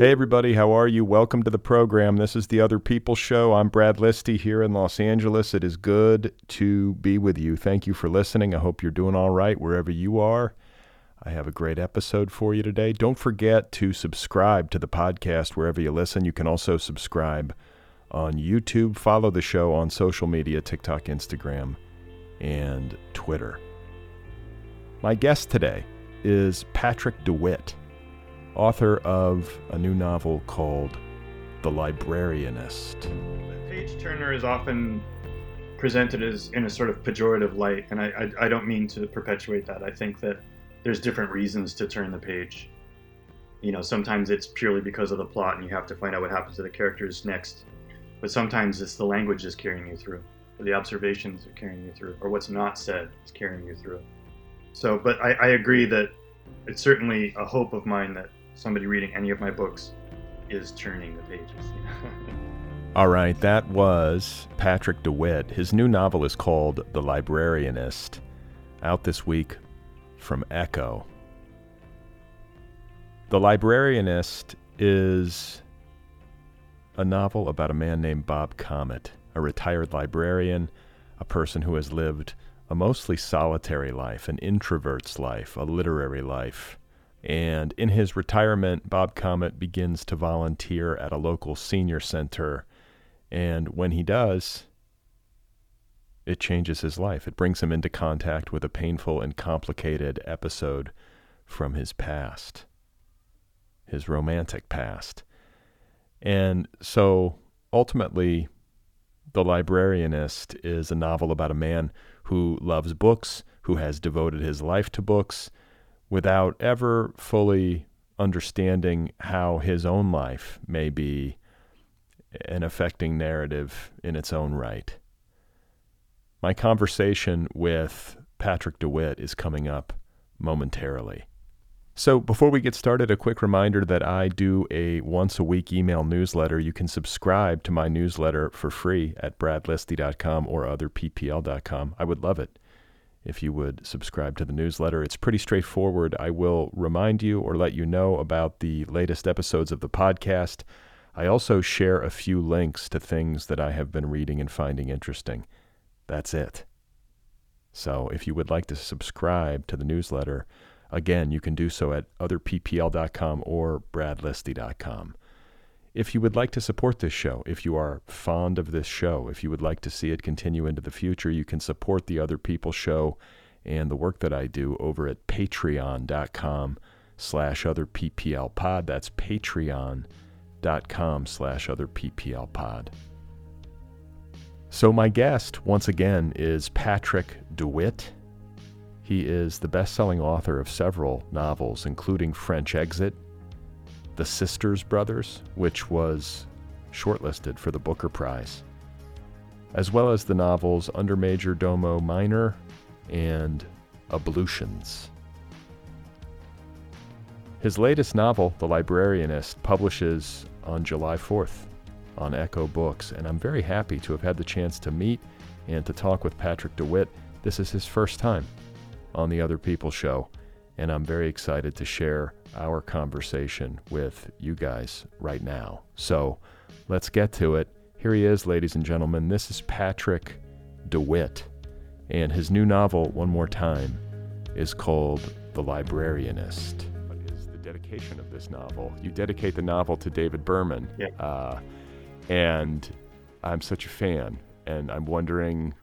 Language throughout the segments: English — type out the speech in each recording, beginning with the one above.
Hey everybody, how are you? Welcome to the program. This is The Other People Show. I'm Brad Listy here in Los Angeles. It is good to be with you. Thank you for listening. I hope you're doing all right wherever you are. I have a great episode for you today. Don't forget to subscribe to the podcast wherever you listen. You can also subscribe on YouTube. Follow the show on social media, TikTok, Instagram, and Twitter. My guest today is Patrick DeWitt, author of a new novel called The Librarianist. The page turner is often presented as in a sort of pejorative light, and I don't mean to perpetuate that. I think that there's different reasons to turn the page. You know, sometimes it's purely because of the plot and you have to find out what happens to the characters next, but sometimes it's the language is carrying you through, or the observations are carrying you through, or what's not said is carrying you through. So, but I agree that it's certainly a hope of mine that somebody reading any of my books is turning the pages. All right, that was Patrick DeWitt. His new novel is called The Librarianist, out this week from Echo. The Librarianist is a novel about a man named Bob Comet, a retired librarian, a person who has lived a mostly solitary life, an introvert's life, a literary life. And in his retirement, Bob Comet begins to volunteer at a local senior center. And when he does, it changes his life. It brings him into contact with a painful and complicated episode from his past, his romantic past. And so ultimately, The Librarianist is a novel about a man who loves books, who has devoted his life to books, without ever fully understanding how his own life may be an affecting narrative in its own right. My conversation with Patrick DeWitt is coming up momentarily. So before we get started, a quick reminder that I do a once-a-week email newsletter. You can subscribe to my newsletter for free at bradlisty.com or otherppl.com. I would love it if you would subscribe to the newsletter. It's pretty straightforward. I will remind you or let you know about the latest episodes of the podcast. I also share a few links to things that I have been reading and finding interesting. That's it. So if you would like to subscribe to the newsletter, again, you can do so at otherppl.com or bradlisty.com. If you would like to support this show, if you are fond of this show, if you would like to see it continue into the future, you can support The Other People Show and the work that I do over at patreon.com/otherpplpod. That's patreon.com/otherpplpod. So my guest, once again, is Patrick DeWitt. He is the best-selling author of several novels, including French Exit, The Sisters Brothers, which was shortlisted for the Booker Prize, as well as the novels Under Major Domo Minor and Ablutions. His latest novel, The Librarianist, publishes on July 4th on Echo Books, and I'm very happy to have had the chance to meet and to talk with Patrick DeWitt. This is his first time on The Other People Show, and I'm very excited to share our conversation with you guys right now. So let's get to it. Here he is, ladies and gentlemen. This is Patrick DeWitt, and his new novel, one more time, is called The Librarianist. What is the dedication of this novel? You dedicate the novel to David Berman, yeah. And I'm such a fan, and I'm wondering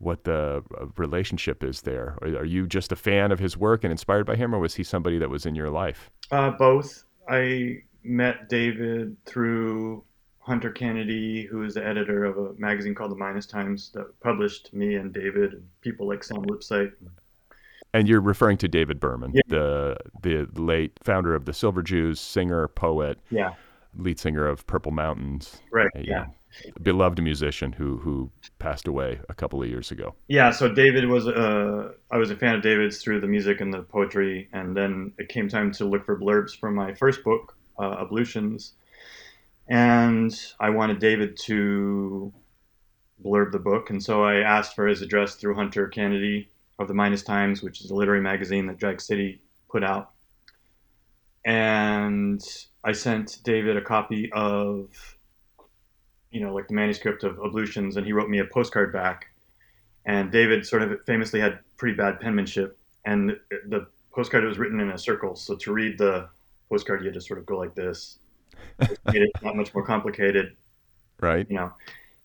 what the relationship is there. Are you just a fan of his work and inspired by him, or was he somebody that was in your life? Both. I met David through Hunter Kennedy, who is the editor of a magazine called The Minus Times that published me and David and people like Sam Lipsyte. And you're referring to David Berman, yeah. the late founder of the Silver Jews, singer, poet, yeah, lead singer of Purple Mountains, right? Yeah, beloved musician who passed away a couple of years ago. Yeah, so David was I was a fan of David's through the music and the poetry, and then it came time to look for blurbs for my first book, Ablutions. And I wanted David to blurb the book. And so I asked for his address through Hunter Kennedy of the Minus Times, which is a literary magazine that Drag City put out. And I sent David a copy of, the manuscript of Ablutions, and he wrote me a postcard back. And David sort of famously had pretty bad penmanship. And the postcard was written in a circle. So to read the postcard, you had to sort of go like this. Made it not much more complicated, right?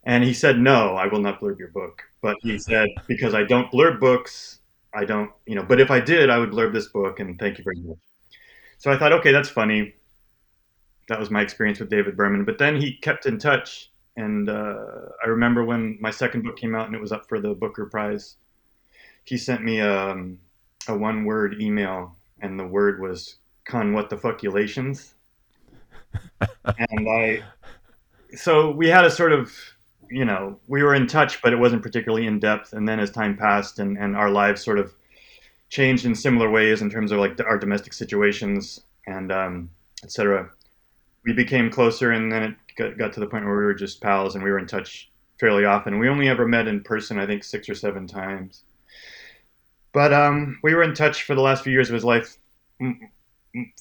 And he said, "No, I will not blurb your book." But he said, "Because I don't blurb books, I don't, But if I did, I would blurb this book." And thank you very much. So I thought, okay, that's funny. That was my experience with David Berman. But then he kept in touch, and I remember when my second book came out and it was up for the Booker Prize. He sent me a one-word email, and the word was "con what the fuckulations." And so we had a sort of, we were in touch, but it wasn't particularly in depth. And then as time passed and our lives sort of changed in similar ways in terms of our domestic situations and et cetera, we became closer. And then it got to the point where we were just pals and we were in touch fairly often. We only ever met in person, I think 6 or 7 times, but we were in touch for the last few years of his life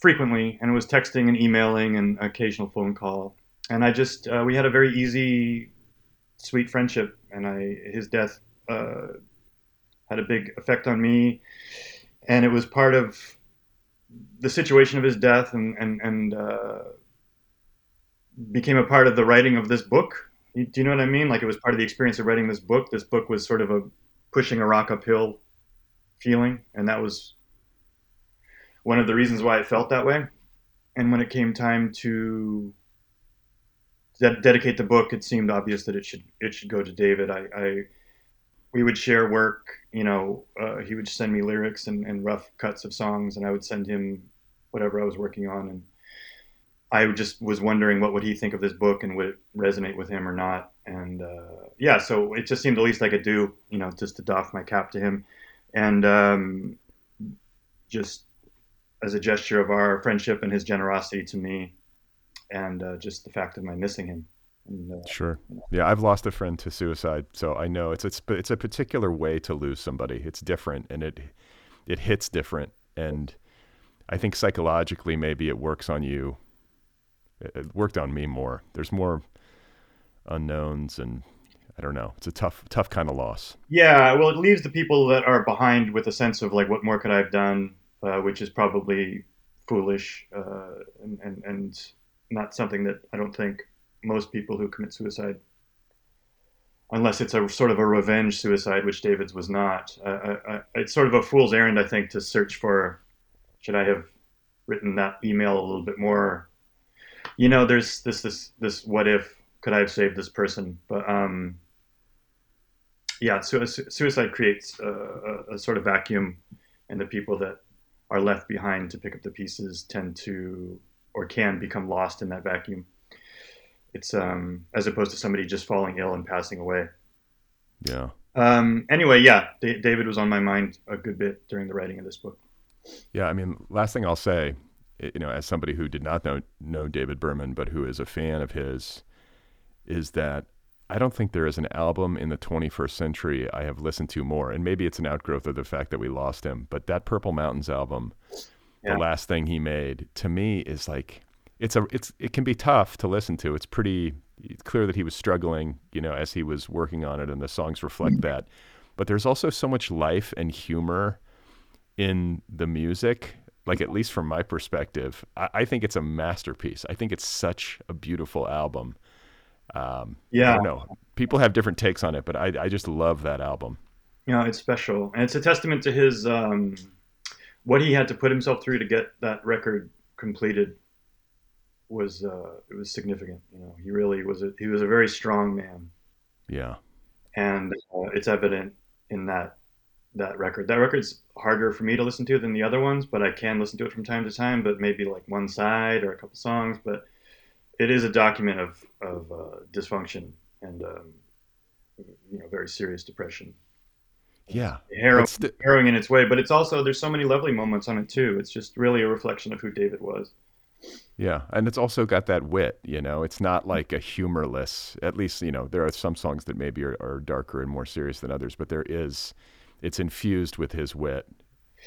frequently, and it was texting and emailing and occasional phone call. And I just we had a very easy, sweet friendship, and his death had a big effect on me, and it was part of the situation of his death and became a part of the writing of this book. Do you know what I mean? It was part of the experience of writing this book. This book was sort of a pushing a rock uphill feeling, and that was one of the reasons why it felt that way. And when it came time to dedicate the book, it seemed obvious that it should go to David. We would share work, he would send me lyrics and rough cuts of songs, and I would send him whatever I was working on. And I just was wondering what would he think of this book and would it resonate with him or not. And so it just seemed the least I could do, just to doff my cap to him. And just as a gesture of our friendship and his generosity to me, and just the fact of my missing him. And, sure. Yeah, I've lost a friend to suicide, so I know it's a particular way to lose somebody. It's different, and it hits different. And I think psychologically, maybe it works on you. It worked on me more. There's more unknowns, and I don't know. It's a tough kind of loss. Yeah, well, it leaves the people that are behind with a sense of what more could I have done? Which is probably foolish and not something that I don't think most people who commit suicide, unless it's a sort of a revenge suicide, which David's was not. It's sort of a fool's errand, I think, to search for, should I have written that email a little bit more? There's this what if, could I have saved this person? But suicide creates a sort of vacuum, and the people that are left behind to pick up the pieces tend to, or can become lost in that vacuum. It's as opposed to somebody just falling ill and passing away. Yeah. Anyway, yeah, David was on my mind a good bit during the writing of this book. Yeah, last thing I'll say, as somebody who did not know David Berman, but who is a fan of his, is that I don't think there is an album in the 21st century I have listened to more, and maybe it's an outgrowth of the fact that we lost him, but that Purple Mountains album, the last thing he made, to me is like, it can be tough to listen to. It's pretty clear that he was struggling, as he was working on it, and the songs reflect that. But there's also so much life and humor in the music, like at least from my perspective. I think it's a masterpiece. I think it's such a beautiful album. I don't know. People have different takes on it, but I just love that album. Yeah, it's special. And it's a testament to his, what he had to put himself through to get that record completed was, it was significant. He really was he was a very strong man. Yeah. And it's evident in that record. That record's harder for me to listen to than the other ones, but I can listen to it from time to time, but maybe like one side or a couple songs, but it is a document of dysfunction and very serious depression. Yeah, harrowing in its way, but it's also, there's so many lovely moments on it too. It's just really a reflection of who David was. Yeah, and it's also got that wit. It's not like a humorless. At least there are some songs that maybe are darker and more serious than others, but there is. It's infused with his wit.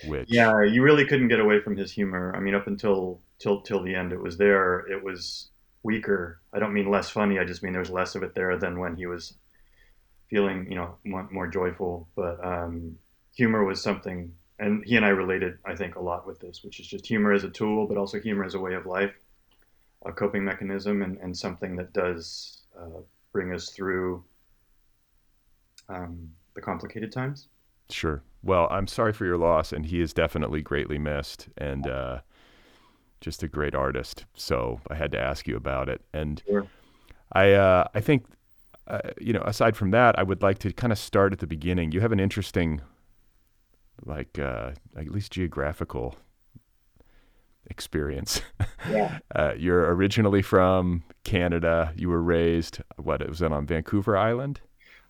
Which... Yeah, you really couldn't get away from his humor. I mean, up until till the end, it was there. It was weaker. I don't mean less funny. I just mean there's less of it there than when he was feeling, more joyful. But humor was something, and he and I related, I think, a lot with this, which is just humor as a tool, but also humor as a way of life, a coping mechanism, and something that does bring us through the complicated times. Sure. Well, I'm sorry for your loss, and he is definitely greatly missed. And just a great artist, so I had to ask you about it. And sure. I think, aside from that, I would like to kind of start at the beginning. You have an interesting, at least geographical experience. Yeah. You're originally from Canada. You were raised, on Vancouver Island?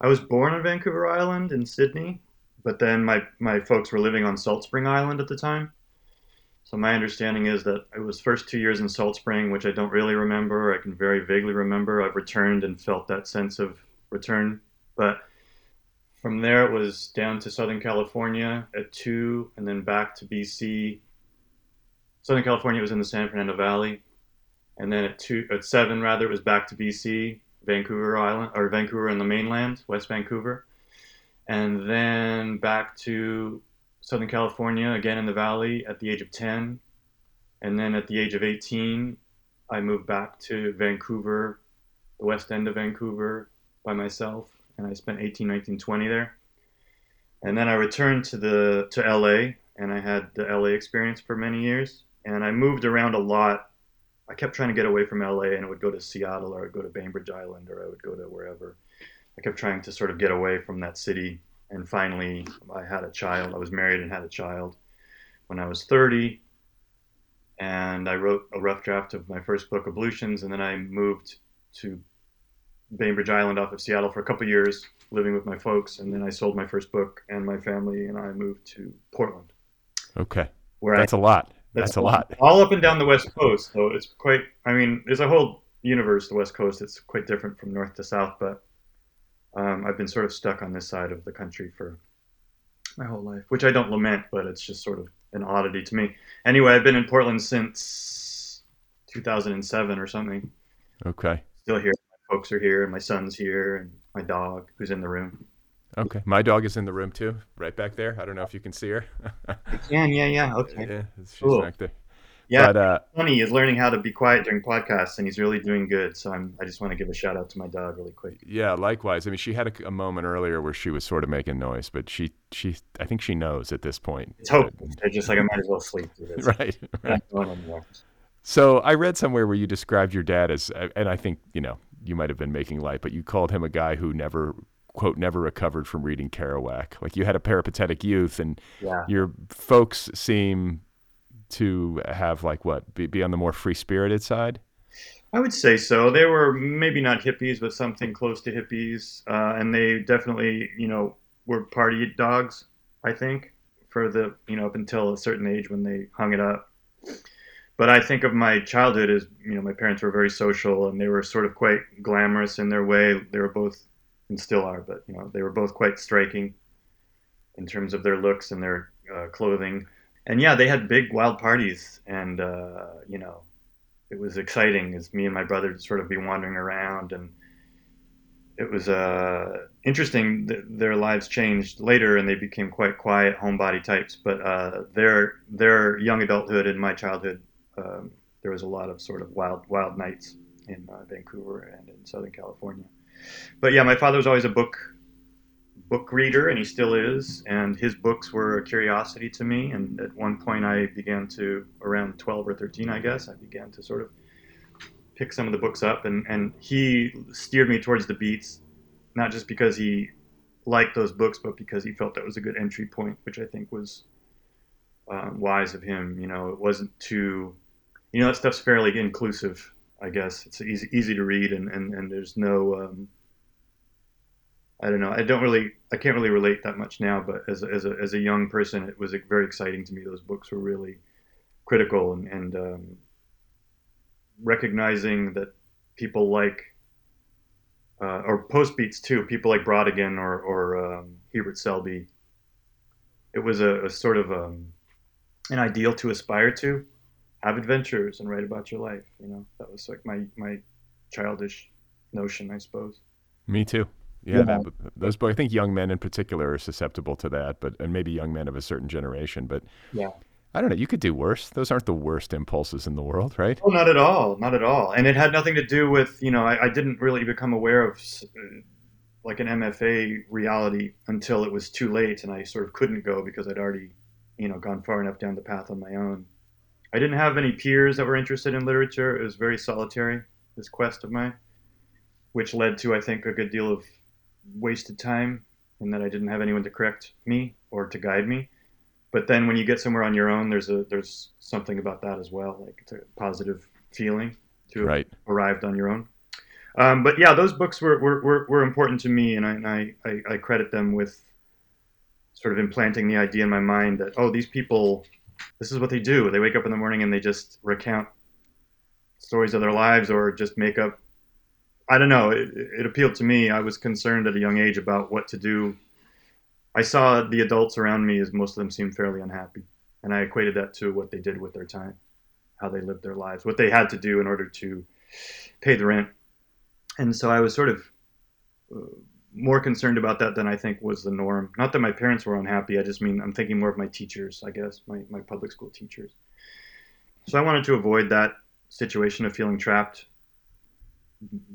I was born on Vancouver Island in Sydney, but then my folks were living on Salt Spring Island at the time. So my understanding is that it was first 2 years in Salt Spring, which I don't really remember. I can very vaguely remember. I've returned and felt that sense of return. But from there, it was down to Southern California at 2, and then back to BC. Southern California was in the San Fernando Valley. And then at 7, it was back to BC, Vancouver Island, or Vancouver and the mainland, West Vancouver. And then back to Southern California, again in the valley, at the age of 10. And then at the age of 18, I moved back to Vancouver, the west end of Vancouver, by myself. And I spent 18, 19, 20 there. And then I returned to LA, and I had the LA experience for many years. And I moved around a lot. I kept trying to get away from LA, and I would go to Seattle, or I would go to Bainbridge Island, or I would go to wherever. I kept trying to sort of get away from that city. And finally, I had a child. I was married and had a child when I was 30. And I wrote a rough draft of my first book, Ablutions. And then I moved to Bainbridge Island off of Seattle for a couple of years, living with my folks. And then I sold my first book and my family, and I moved to Portland. Okay. That's a lot. All up and down the West Coast. So it's quite, there's a whole universe, the West Coast. It's quite different from north to south, but I've been sort of stuck on this side of the country for my whole life, which I don't lament, but it's just sort of an oddity to me. Anyway, I've been in Portland since 2007 or something. Okay. Still here. My folks are here, and my son's here, and my dog, who's in the room. Okay. My dog is in the room, too, right back there. I don't know if you can see her. I can, yeah. Okay. Yeah, she's cool. Back there. Yeah, but, Tony is learning how to be quiet during podcasts, and he's really doing good. So I just want to give a shout out to my dog really quick. Yeah, likewise. She had a moment earlier where she was sort of making noise, but she I think she knows at this point. It's hopeless. They're just like, I might as well sleep through this. Right. So I read somewhere where you described your dad as, and I think, you might have been making light, but you called him a guy who never, quote, never recovered from reading Kerouac. Like you had a peripatetic youth, and your folks seem to have be on the more free-spirited side? I would say so. They were maybe not hippies, but something close to hippies. And they definitely, were party dogs, I think, for up until a certain age when they hung it up. But I think of my childhood as, you know, my parents were very social and they were sort of quite glamorous in their way. They were both, and still are, but, you know, they were both quite striking in terms of their looks and their clothing. And yeah, they had big wild parties and, you know, it was exciting as me and my brother to sort of be wandering around. And it was interesting that their lives changed later and they became quite quiet homebody types. But their young adulthood and my childhood, there was a lot of sort of wild nights in Vancouver and in Southern California. But yeah, my father was always a book reader, and he still is. And his books were a curiosity to me. And at one point I began to, around 12 or 13, I guess, I began to sort of pick some of the books up. And he steered me towards the Beats, not just because he liked those books, but because he felt that was a good entry point, which I think was wise of him. You know, it wasn't too, you know, that stuff's fairly inclusive, I guess. It's easy to read and there's no, I don't know. I can't really relate that much now, but as a young person, it was very exciting to me. Those books were really critical and recognizing that people like, or post-Beats too, people like Brodigan or Hubert Selby. It was a sort of an ideal to aspire to, have adventures and write about your life. You know, that was like my childish notion, I suppose. Me too. Yeah, those books. I think young men in particular are susceptible to that, and maybe young men of a certain generation. But yeah, I don't know. You could do worse. Those aren't the worst impulses in the world, right? Oh, not at all. Not at all. And it had nothing to do with, you know, I didn't really become aware of like an MFA reality until it was too late, and I sort of couldn't go because I'd already, you know, gone far enough down the path on my own. I didn't have any peers that were interested in literature. It was very solitary, this quest of mine, which led to, I think, a good deal of wasted time, and that I didn't have anyone to correct me or to guide me. But then when you get somewhere on your own, there's something about that as well. Like, it's a positive feeling to have arrived on your own. But yeah, those books were important to me, and I credit them with sort of implanting the idea in my mind that, oh, these people, this is what they do. They wake up in the morning and they just recount stories of their lives or just make up. I don't know. It appealed to me. I was concerned at a young age about what to do. I saw the adults around me as most of them seemed fairly unhappy. And I equated that to what they did with their time, how they lived their lives, what they had to do in order to pay the rent. And so I was sort of more concerned about that than I think was the norm. Not that my parents were unhappy. I just mean I'm thinking more of my teachers, I guess, my public school teachers. So I wanted to avoid that situation of feeling trapped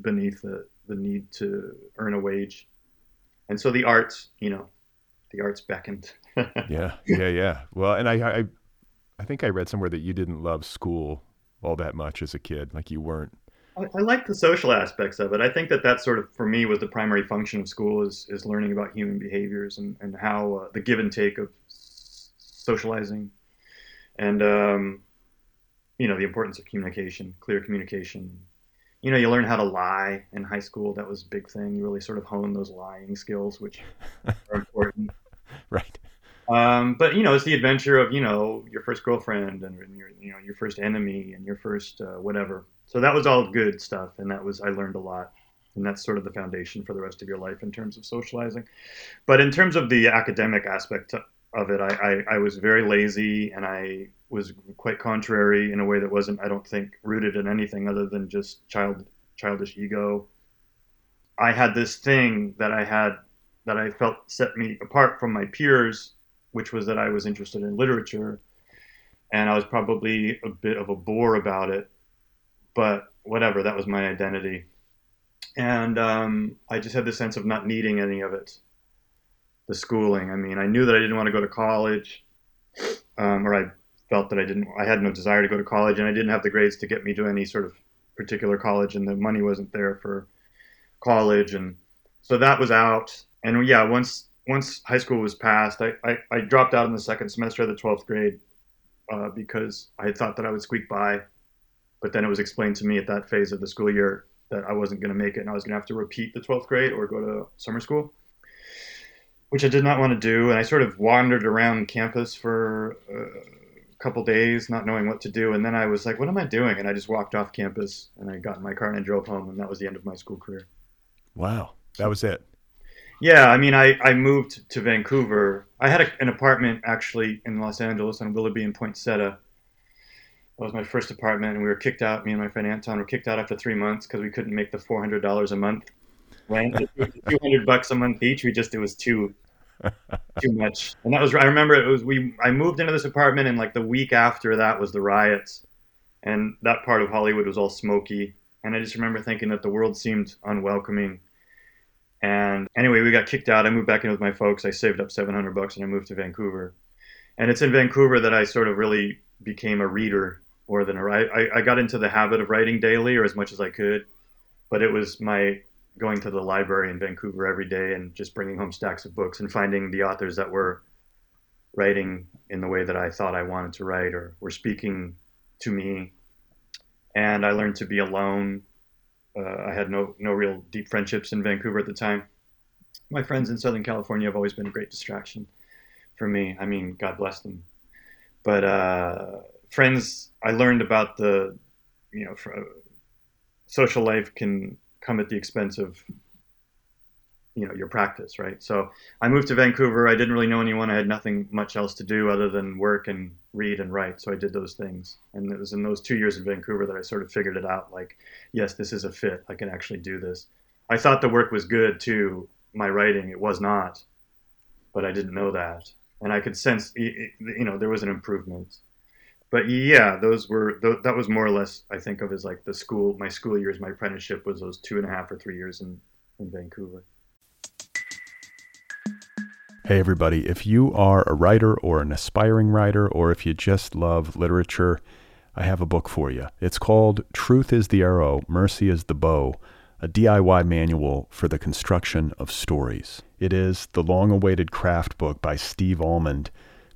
beneath the need to earn a wage. And so the arts beckoned. yeah. Well, and I think I read somewhere that you didn't love school all that much as a kid. Like, you weren't. I like the social aspects of it. I think that sort of, for me, was the primary function of school is learning about human behaviors and how the give and take of socializing and, you know, the importance of communication, clear communication. You know, you learn how to lie in high school. That was a big thing. You really sort of hone those lying skills, which are important. Right. But, you know, it's the adventure of, you know, your first girlfriend and your, you know, your first enemy and your first whatever. So that was all good stuff. And that was, I learned a lot. And that's sort of the foundation for the rest of your life in terms of socializing. But in terms of the academic aspect of it, I was very lazy, and I was quite contrary in a way that wasn't, I don't think, rooted in anything other than just childish ego. I had this thing that I felt set me apart from my peers, which was that I was interested in literature, and I was probably a bit of a bore about it, but whatever, that was my identity. And I just had this sense of not needing any of it. The schooling. I mean, I knew that I didn't want to go to college, or I felt that I had no desire to go to college, and I didn't have the grades to get me to any sort of particular college, and the money wasn't there for college. And so that was out. And yeah, once high school was passed, I dropped out in the second semester of the 12th grade because I had thought that I would squeak by. But then it was explained to me at that phase of the school year that I wasn't going to make it, and I was going to have to repeat the 12th grade or go to summer school, which I did not want to do. And I sort of wandered around campus for couple days not knowing what to do. And then I was like, what am I doing? And I just walked off campus and I got in my car and I drove home, and that was the end of my school career. Wow. That was it. Yeah. I mean, I moved to Vancouver. I had an apartment actually in Los Angeles on Willoughby and Poinsettia. That was my first apartment, and we were kicked out. Me and my friend Anton were kicked out after 3 months because we couldn't make the $400 a month rent. $200 a month each. We just, it was too much. And that was, I remember it was, I moved into this apartment, and like the week after that was the riots, and that part of Hollywood was all smoky. And I just remember thinking that the world seemed unwelcoming. And anyway, we got kicked out. I moved back in with my folks. I saved up $700 and I moved to Vancouver. And it's in Vancouver that I sort of really became a reader more than a writer. I got into the habit of writing daily, or as much as I could, but it was my going to the library in Vancouver every day and just bringing home stacks of books and finding the authors that were writing in the way that I thought I wanted to write, or were speaking to me. And I learned to be alone. I had no real deep friendships in Vancouver at the time. My friends in Southern California have always been a great distraction for me. I mean, God bless them. But friends, I learned about the, you know, social life can come at the expense of, you know, your practice, right? So I moved to Vancouver. I didn't really know anyone. I had nothing much else to do other than work and read and write. So I did those things. And it was in those 2 years in Vancouver that I sort of figured it out. Like, yes, this is a fit. I can actually do this. I thought the work was good too, my writing. It was not, but I didn't know that. And I could sense, you know, there was an improvement. But yeah, those were, that was more or less, I think of as like the school, my school years, my apprenticeship was those 2.5 or 3 years in Vancouver. Hey everybody, if you are a writer or an aspiring writer, or if you just love literature, I have a book for you. It's called Truth is the Arrow, Mercy is the Bow, a DIY manual for the construction of stories. It is the long-awaited craft book by Steve Almond,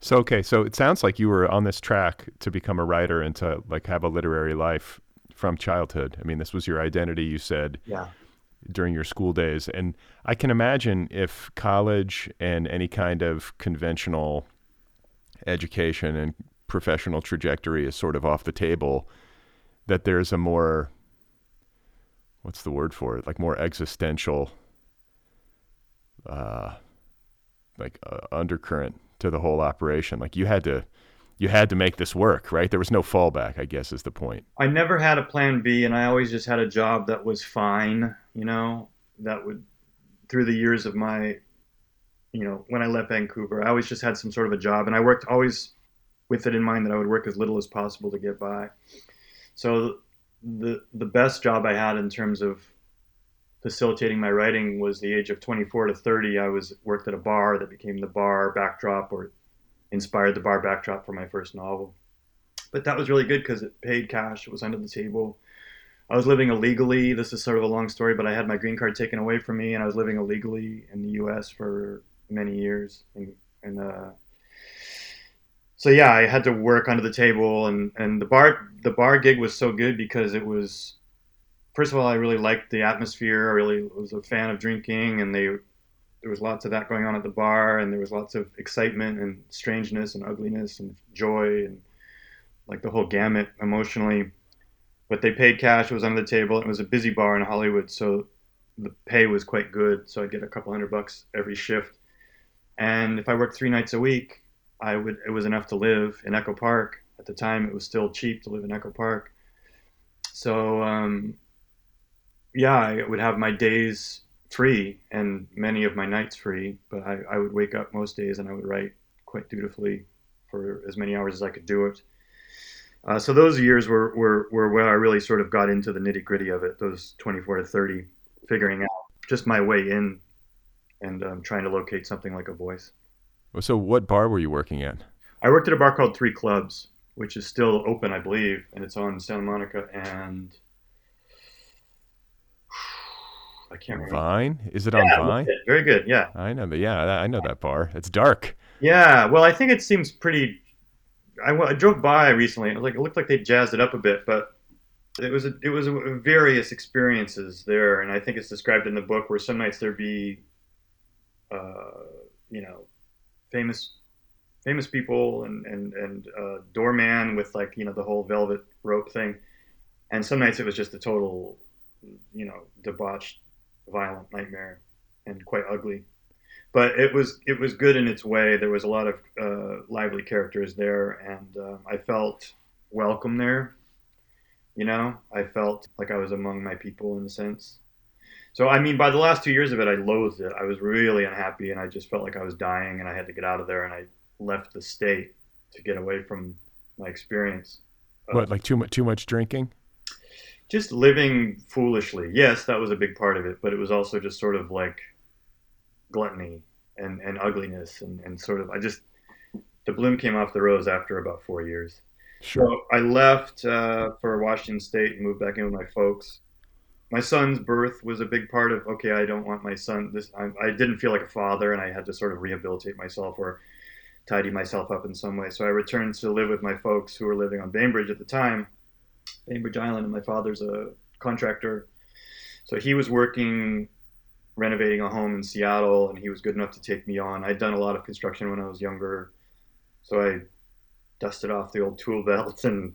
So, okay, so it sounds like you were on this track to become a writer and to like have a literary life from childhood. I mean, this was your identity, you said, during your school days. And I can imagine if college and any kind of conventional education and professional trajectory is sort of off the table, that there's a more, what's the word for it? Like more existential, undercurrent to the whole operation. Like you had to make this work, right? There was no fallback, I guess, is the point. I never had a plan B, and I always just had a job that was fine, you know, that would, through the years of my, you know, when I left Vancouver, I always just had some sort of a job, and I worked always with it in mind that I would work as little as possible to get by. So the best job I had in terms of facilitating my writing was the age of 24 to 30. I worked at a bar that became the bar backdrop, or inspired the bar backdrop for my first novel. But that was really good because it paid cash. It was under the table. I was living illegally. This is sort of a long story, but I had my green card taken away from me, and I was living illegally in the U.S. for many years. So yeah, I had to work under the table, and the bar gig was so good because it was, first of all, I really liked the atmosphere. I really was a fan of drinking, and there was lots of that going on at the bar, and there was lots of excitement and strangeness and ugliness and joy and like the whole gamut emotionally. But they paid cash, it was under the table, and it was a busy bar in Hollywood, so the pay was quite good. So I'd get a couple $100 every shift. And if I worked 3 nights a week, it was enough to live in Echo Park. At the time, it was still cheap to live in Echo Park. So yeah, I would have my days free and many of my nights free, but I would wake up most days and I would write quite dutifully for as many hours as I could do it. So those years were where I really sort of got into the nitty gritty of it, those 24 to 30, figuring out just my way in and trying to locate something like a voice. So what bar were you working at? I worked at a bar called Three Clubs, which is still open, I believe, and it's on Santa Monica and I can't remember. Vine? Is it on Vine? It. Very good, yeah. I know, but yeah, I know that bar. It's dark. Yeah, well, I think it seems pretty... I drove by recently, and it looked like they jazzed it up a bit, but it was various experiences there, and I think it's described in the book where some nights there'd be, famous people and doorman with the whole velvet rope thing, and some nights it was just a total, debauched, violent nightmare, and quite ugly. But it was good in its way. There was a lot of lively characters there, and I felt welcome there. I felt like I was among my people in a sense. So, by the last 2 years of it, I loathed it. I was really unhappy, and I just felt like I was dying, and I had to get out of there, and I left the state to get away from my experience. What, too much drinking? Just living foolishly. Yes, that was a big part of it, but it was also just sort of like... gluttony and ugliness and sort of, the bloom came off the rose after about 4 years. Sure. So I left for Washington State and moved back in with my folks. My son's birth was a big part of, I don't want my son, I didn't feel like a father, and I had to sort of rehabilitate myself or tidy myself up in some way. So I returned to live with my folks who were living on Bainbridge at the time, Bainbridge Island, and my father's a contractor. So he was working renovating a home in Seattle, and he was good enough to take me on. I'd done a lot of construction when I was younger, so I dusted off the old tool belt, and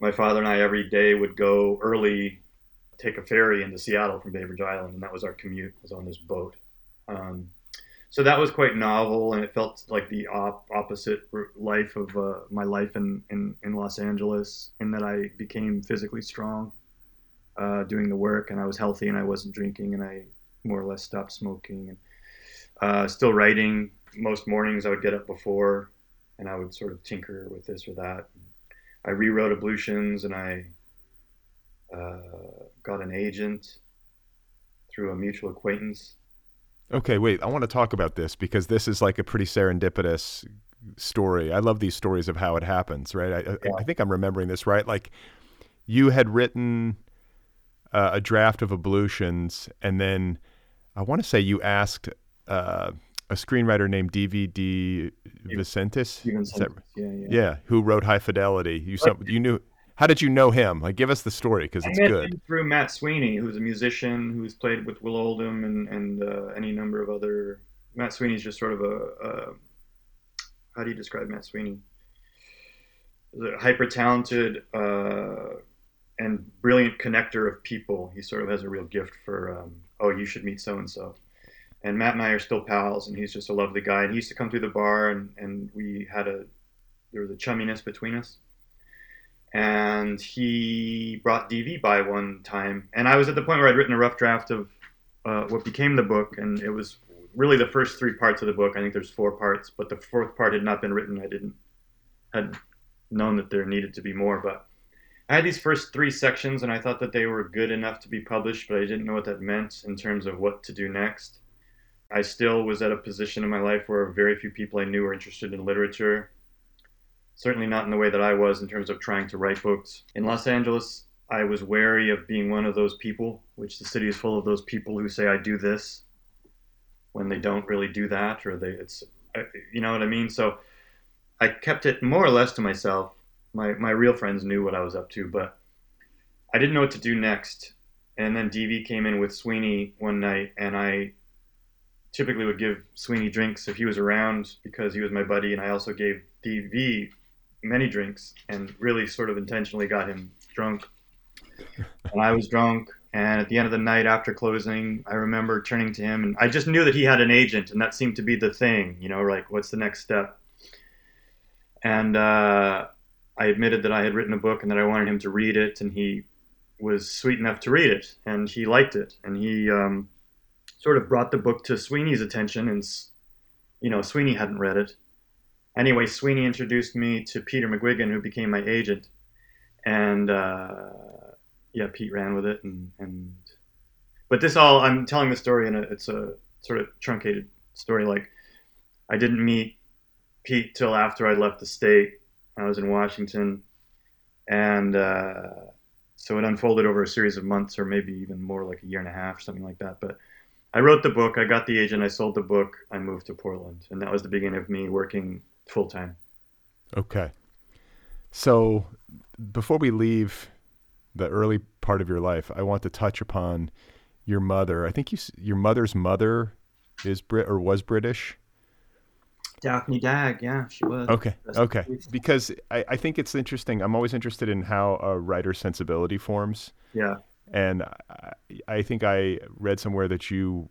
my father and I every day would go early, take a ferry into Seattle from Bainbridge Island, and that was our commute, was on this boat. So that was quite novel, and it felt like the opposite life of my life in Los Angeles, in that I became physically strong doing the work, and I was healthy, and I wasn't drinking, and I more or less stopped smoking, and still writing. Most mornings I would get up before, and I would sort of tinker with this or that. I rewrote Ablutions, and I got an agent through a mutual acquaintance. Okay, wait, I want to talk about this because this is like a pretty serendipitous story. I love these stories of how it happens, right? I think I'm remembering this right. Like you had written a draft of Ablutions, and then I want to say you asked a screenwriter named DV DeVincentis, yeah, who wrote High Fidelity. You knew. How did you know him? Give us the story because it's good. I met him through Matt Sweeney, who's a musician who's played with Will Oldham and any number of other. Matt Sweeney's just sort of a how do you describe Matt Sweeney? Hyper talented. And brilliant connector of people. He sort of has a real gift for, you should meet so-and-so. And Matt and I are still pals, and he's just a lovely guy. And he used to come through the bar, and we had there was a chumminess between us. And he brought DV by one time. And I was at the point where I'd written a rough draft of what became the book, and it was really the first three parts of the book. I think there's four parts, but the fourth part had not been written. I had known that there needed to be more, but I had these first three sections, and I thought that they were good enough to be published, but I didn't know what that meant in terms of what to do next. I still was at a position in my life where very few people I knew were interested in literature, certainly not in the way that I was in terms of trying to write books. In Los Angeles, I was wary of being one of those people, which the city is full of those people who say, I do this, when they don't really do that, or it's, you know what I mean? So I kept it more or less to myself. My real friends knew what I was up to, but I didn't know what to do next. And then DV came in with Sweeney one night, and I typically would give Sweeney drinks if he was around because he was my buddy, and I also gave DV many drinks and really sort of intentionally got him drunk. And I was drunk, and at the end of the night after closing, I remember turning to him, and I just knew that he had an agent, and that seemed to be the thing, what's the next step? And I admitted that I had written a book and that I wanted him to read it, and he was sweet enough to read it, and he liked it, and he sort of brought the book to Sweeney's attention, and Sweeney hadn't read it. Anyway, Sweeney introduced me to Peter McGuigan, who became my agent, and Pete ran with it, and but this all, I'm telling the story, and it's a sort of truncated story. Like, I didn't meet Pete till after I left the state. I was in Washington, and so it unfolded over a series of months, or maybe even more, like a year and a half, something like that. But I wrote the book, I got the agent, I sold the book, I moved to Portland, and that was the beginning of me working full time. Okay. So before we leave the early part of your life, I want to touch upon your mother. I think your mother's mother is was British. Daphne Dagg, yeah, she was. Okay. Because I think it's interesting. I'm always interested in how a writer's sensibility forms. Yeah. And I think I read somewhere that you,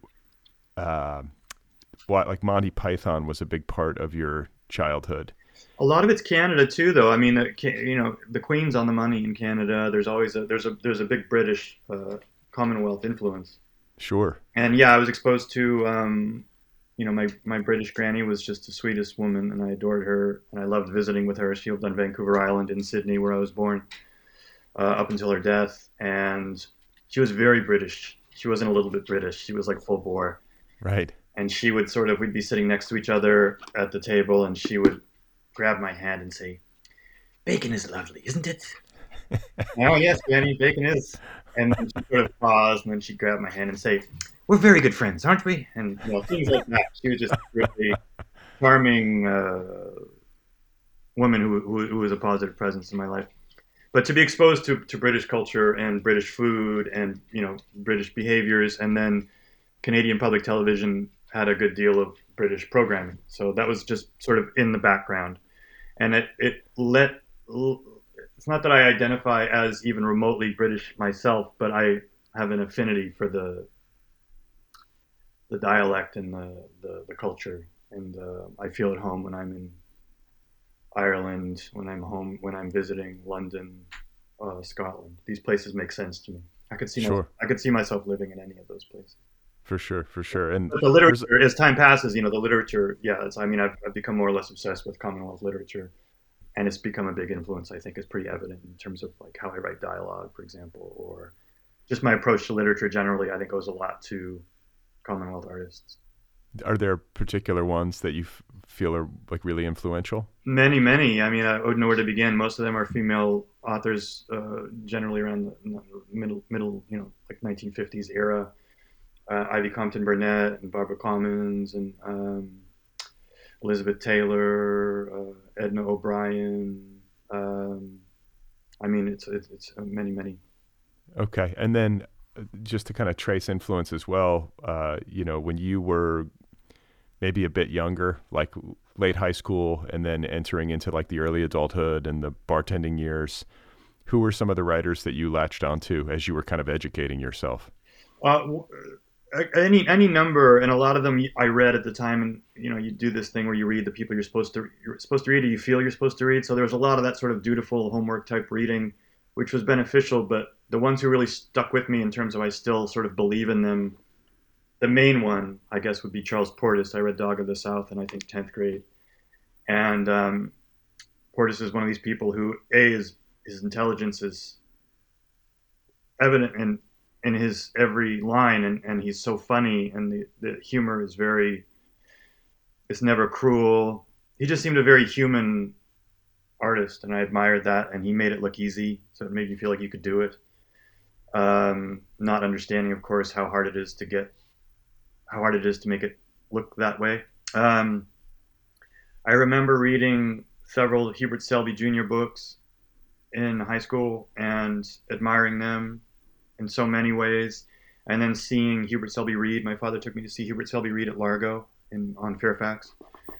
Monty Python was a big part of your childhood. A lot of it's Canada too, though. I mean, the Queen's on the money in Canada. There's always there's a big British Commonwealth influence. Sure. And yeah, I was exposed to. My British granny was just the sweetest woman, and I adored her, and I loved visiting with her. She lived on Vancouver Island in Sydney, where I was born, up until her death. And she was very British. She wasn't a little bit British. She was like full bore. Right. And she would we'd be sitting next to each other at the table, and she would grab my hand and say, "Bacon is lovely, isn't it?" "Oh, yes, Granny, bacon is." And then she sort of paused, and then she'd grab my hand and say, "We're very good friends, aren't we?" And things like that. She was just a really charming woman who was a positive presence in my life. But to be exposed to British culture and British food and British behaviors, and then Canadian public television had a good deal of British programming, so that was just sort of in the background. And it's not that I identify as even remotely British myself, but I have an affinity for the dialect and the culture, and I feel at home when I'm in Ireland, when I'm home, when I'm visiting London, Scotland. These places make sense to me. I could see myself living in any of those places. For sure. And but the literature, as time passes, the literature. Yeah, I've become more or less obsessed with Commonwealth literature, and it's become a big influence. I think is pretty evident in terms of like how I write dialogue, for example, or just my approach to literature generally. I think owes a lot to Commonwealth artists. Are there particular ones that you feel are like really influential? Many. I don't know where to begin. Most of them are female authors, generally around the middle, like 1950s era. Ivy Compton Burnett and Barbara Commons and Elizabeth Taylor, Edna O'Brien. It's many. Okay, and then. Just to kind of trace influence as well, when you were maybe a bit younger, like late high school and then entering into like the early adulthood and the bartending years, who were some of the writers that you latched onto as you were kind of educating yourself? Any number, and a lot of them I read at the time, and you do this thing where you read the people you're supposed to read, or you feel you're supposed to read. So there was a lot of that sort of dutiful homework type reading, which was beneficial, but the ones who really stuck with me in terms of I still sort of believe in them, the main one, I guess, would be Charles Portis. I read Dog of the South in, I think, 10th grade. And Portis is one of these people who, his intelligence is evident in his every line, and he's so funny, and the humor is it's never cruel. He just seemed a very human artist, and I admired that, and he made it look easy, so it made you feel like you could do it, not understanding, of course, how hard it is to make it look that way. I remember reading several Hubert Selby Jr. books in high school and admiring them in so many ways, and then seeing Hubert Selby read. My father took me to see Hubert Selby read at Largo on Fairfax.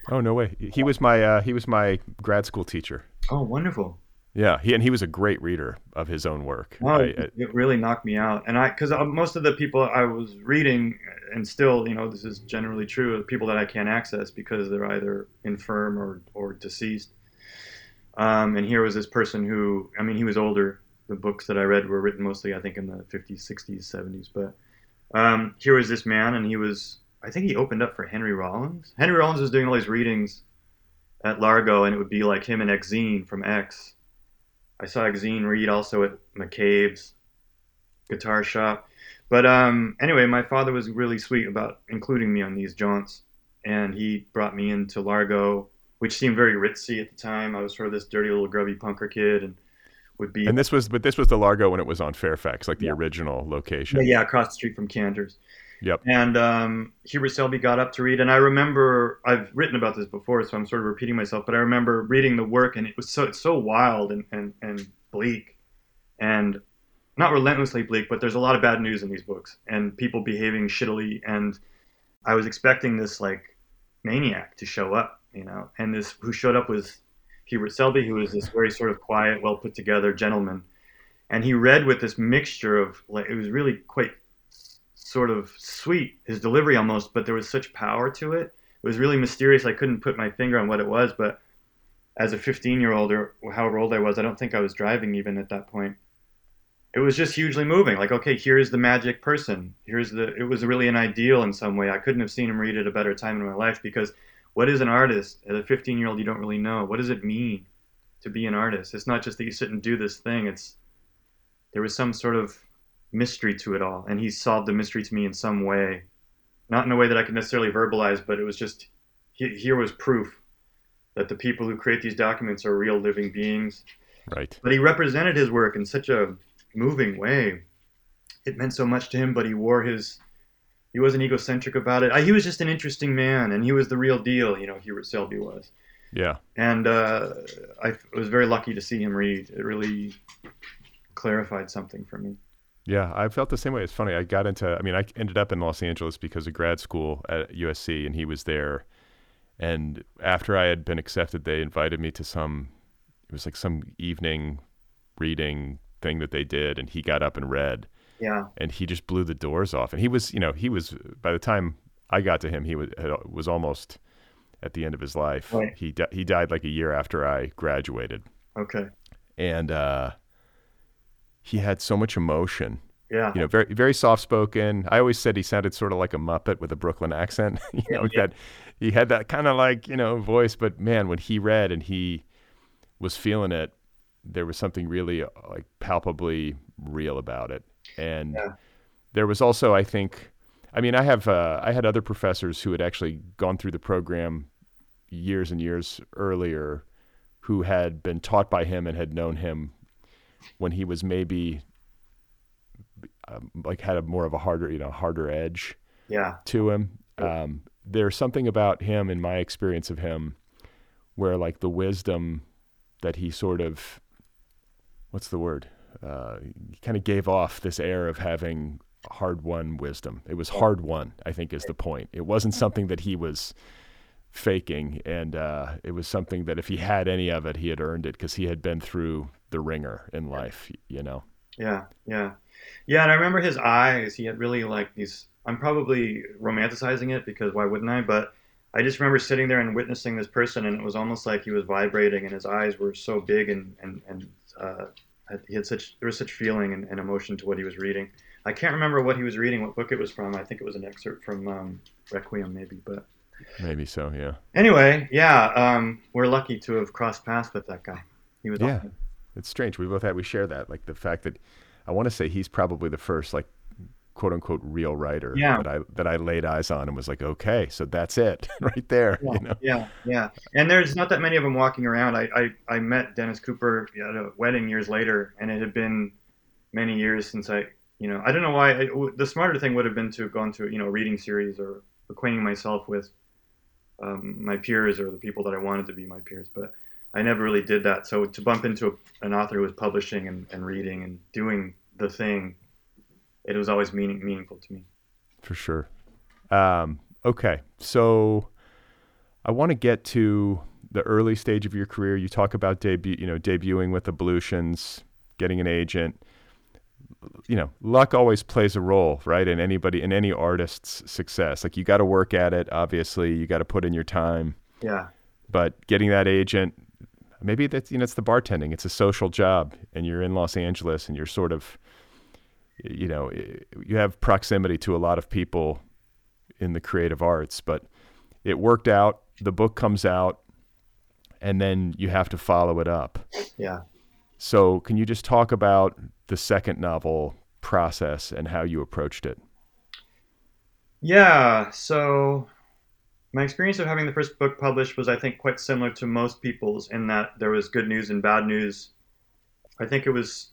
Oh, no way. He was my grad school teacher. Oh, wonderful. Yeah. He was a great reader of his own work. Oh, it really knocked me out. And because most of the people I was reading, and still, this is generally true of people that I can't access because they're either infirm or deceased. And here was this person who, he was older the books that I read were written mostly, I think, in the 50s, 60s, 70s. But here was this man, and he was, I think he opened up for Henry Rollins. Henry Rollins was doing all these readings at Largo, and it would be like him and Exene from X. I saw Exene read also at McCabe's guitar shop. But anyway, my father was really sweet about including me on these jaunts, and he brought me into Largo, which seemed very ritzy at the time. I was sort of this dirty little grubby punker kid, and would be. And this was the Largo when it was on Fairfax, like the original location. Yeah, across the street from Cantor's. Yep. And Hubert Selby got up to read, and I remember, I've written about this before, so I'm sort of repeating myself, but I remember reading the work, and it was so wild and bleak, and not relentlessly bleak, but there's a lot of bad news in these books, and people behaving shittily, and I was expecting this like maniac to show up, you know, and this who showed up was Hubert Selby, who was this very sort of quiet, well put together gentleman, and he read with this mixture of, like, it was really quite sort of sweet, his delivery almost, but there was such power to it. It was really mysterious. I couldn't put my finger on what it was, but as a 15-year-old or however old I was, I don't think I was driving even at that point. It was just hugely moving. Like, okay, here's the magic person. It was really an ideal in some way. I couldn't have seen him read at a better time in my life, because what is an artist? As a 15-year-old, you don't really know. What does it mean to be an artist? It's not just that you sit and do this thing. There was some sort of mystery to it all, and he solved the mystery to me in some way, not in a way that I could necessarily verbalize, but it was just, here was proof that the people who create these documents are real living beings, right? But he represented his work in such a moving way. It meant so much to him, but he wasn't egocentric about it. He was just an interesting man, and he was the real deal, you know. Hubert Selby was, yeah. And I was very lucky to see him read. It really clarified something for me. Yeah, I felt the same way. It's funny. I ended up in Los Angeles because of grad school at USC, and he was there. And after I had been accepted, they invited me to it was like some evening reading thing that they did, and he got up and read. Yeah. And he just blew the doors off. And he was, by the time I got to him, he was almost at the end of his life. Right. He died like a year after I graduated. Okay. And, he had so much emotion. Yeah. You know, very, very soft spoken. I always said he sounded sort of like a Muppet with a Brooklyn accent. That he had that kind of like, you know, voice, but man, when he read and he was feeling it, there was something really like palpably real about it. And there was also, I think, I had other professors who had actually gone through the program years and years earlier who had been taught by him and had known him when he was maybe like had a harder edge to him. There's something about him, in my experience of him, where like the wisdom that he sort of, he kind of gave off this air of having hard-won wisdom. It was hard-won, I think, is the point. It wasn't something that he was faking, and it was something that if he had any of it, he had earned it, because he had been through the ringer in life, you know? Yeah. And I remember his eyes. He had really like these, I'm probably romanticizing it because why wouldn't I? But I just remember sitting there and witnessing this person, and it was almost like he was vibrating, and his eyes were so big and there was such feeling and emotion to what he was reading. I can't remember what he was reading, what book it was from. I think it was an excerpt from Requiem maybe, but maybe so, yeah. Anyway, we're lucky to have crossed paths with that guy. He was awesome. It's strange. We share that, like the fact that I want to say he's probably the first, like, quote unquote, real writer that I laid eyes on and was like, okay, so that's it right there. Yeah, you know? Yeah. And there's not that many of them walking around. I met Dennis Cooper at a wedding years later, and it had been many years since I don't know why. The smarter thing would have been to have gone to, you know, a reading series or acquainting myself with my peers or the people that I wanted to be my peers, but I never really did that. So to bump into an author who was publishing and reading and doing the thing, it was always meaningful to me. For sure. Okay. So I want to get to the early stage of your career. You talk about debuting with Ablutions, getting an agent. You know, luck always plays a role, right? In any artist's success. Like, you got to work at it, obviously. You got to put in your time. Yeah. But getting that agent, Maybe that's, you know, it's the bartending. It's a social job, and you're in Los Angeles, and you're sort of, you know, you have proximity to a lot of people in the creative arts. But it worked out. The book comes out, and then you have to follow it up. Yeah. So can you just talk about the second novel process and how you approached it? Yeah. So my experience of having the first book published was, I think, quite similar to most people's, in that there was good news and bad news. I think it was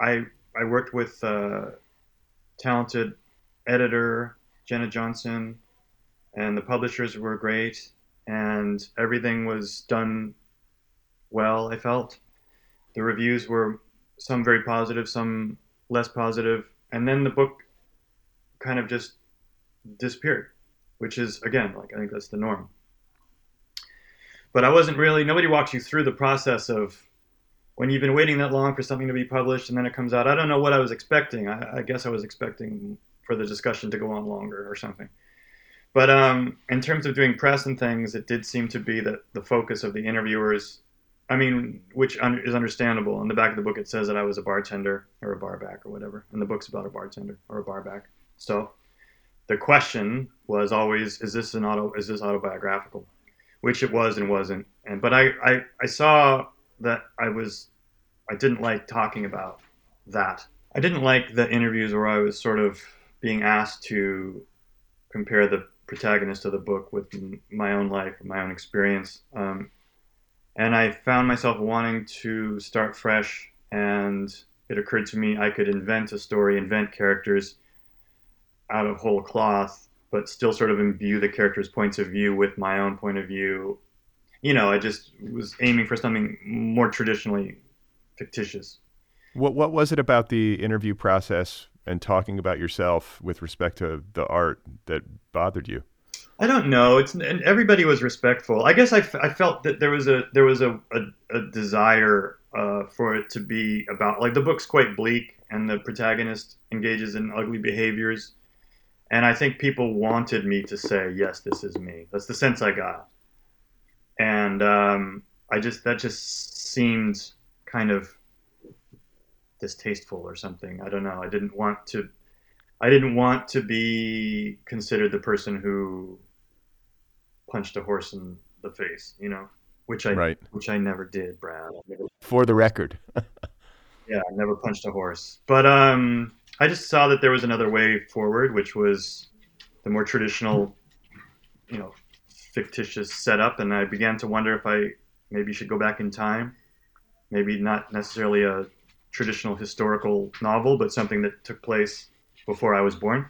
I worked with a talented editor, Jenna Johnson, and the publishers were great, and everything was done well, I felt. The reviews were some very positive, some less positive, and then the book kind of just disappeared, which is, again, like, I think that's the norm. But I wasn't really, nobody walks you through the process of when you've been waiting that long for something to be published and then it comes out. I don't know what I was expecting. I guess I was expecting for the discussion to go on longer or something. But in terms of doing press and things, it did seem to be that the focus of the interviewers, I mean, which is understandable. In the back of the book, it says that I was a bartender or a barback or whatever. And the book's about a bartender or a barback. So the question was always, is this autobiographical? Which it was and wasn't. And but I saw that I didn't like talking about that. I didn't like the interviews where I was sort of being asked to compare the protagonist of the book with my own life, my own experience. And I found myself wanting to start fresh, and it occurred to me I could invent a story, invent characters out of whole cloth, but still sort of imbue the character's points of view with my own point of view. You know, I just was aiming for something more traditionally fictitious. What was it about the interview process and talking about yourself with respect to the art that bothered you? I don't know. And everybody was respectful. I guess I felt that there was a desire for it to be about, like, the book's quite bleak and the protagonist engages in ugly behaviors. And I think people wanted me to say, yes, this is me. That's the sense I got. And that just seemed kind of distasteful or something. I don't know. I didn't want to be considered the person who punched a horse in the face, you know, which I never did, Brad. For the record. Yeah, I never punched a horse. But I just saw that there was another way forward, which was the more traditional, you know, fictitious setup. And I began to wonder if I maybe should go back in time. Maybe not necessarily a traditional historical novel, but something that took place before I was born.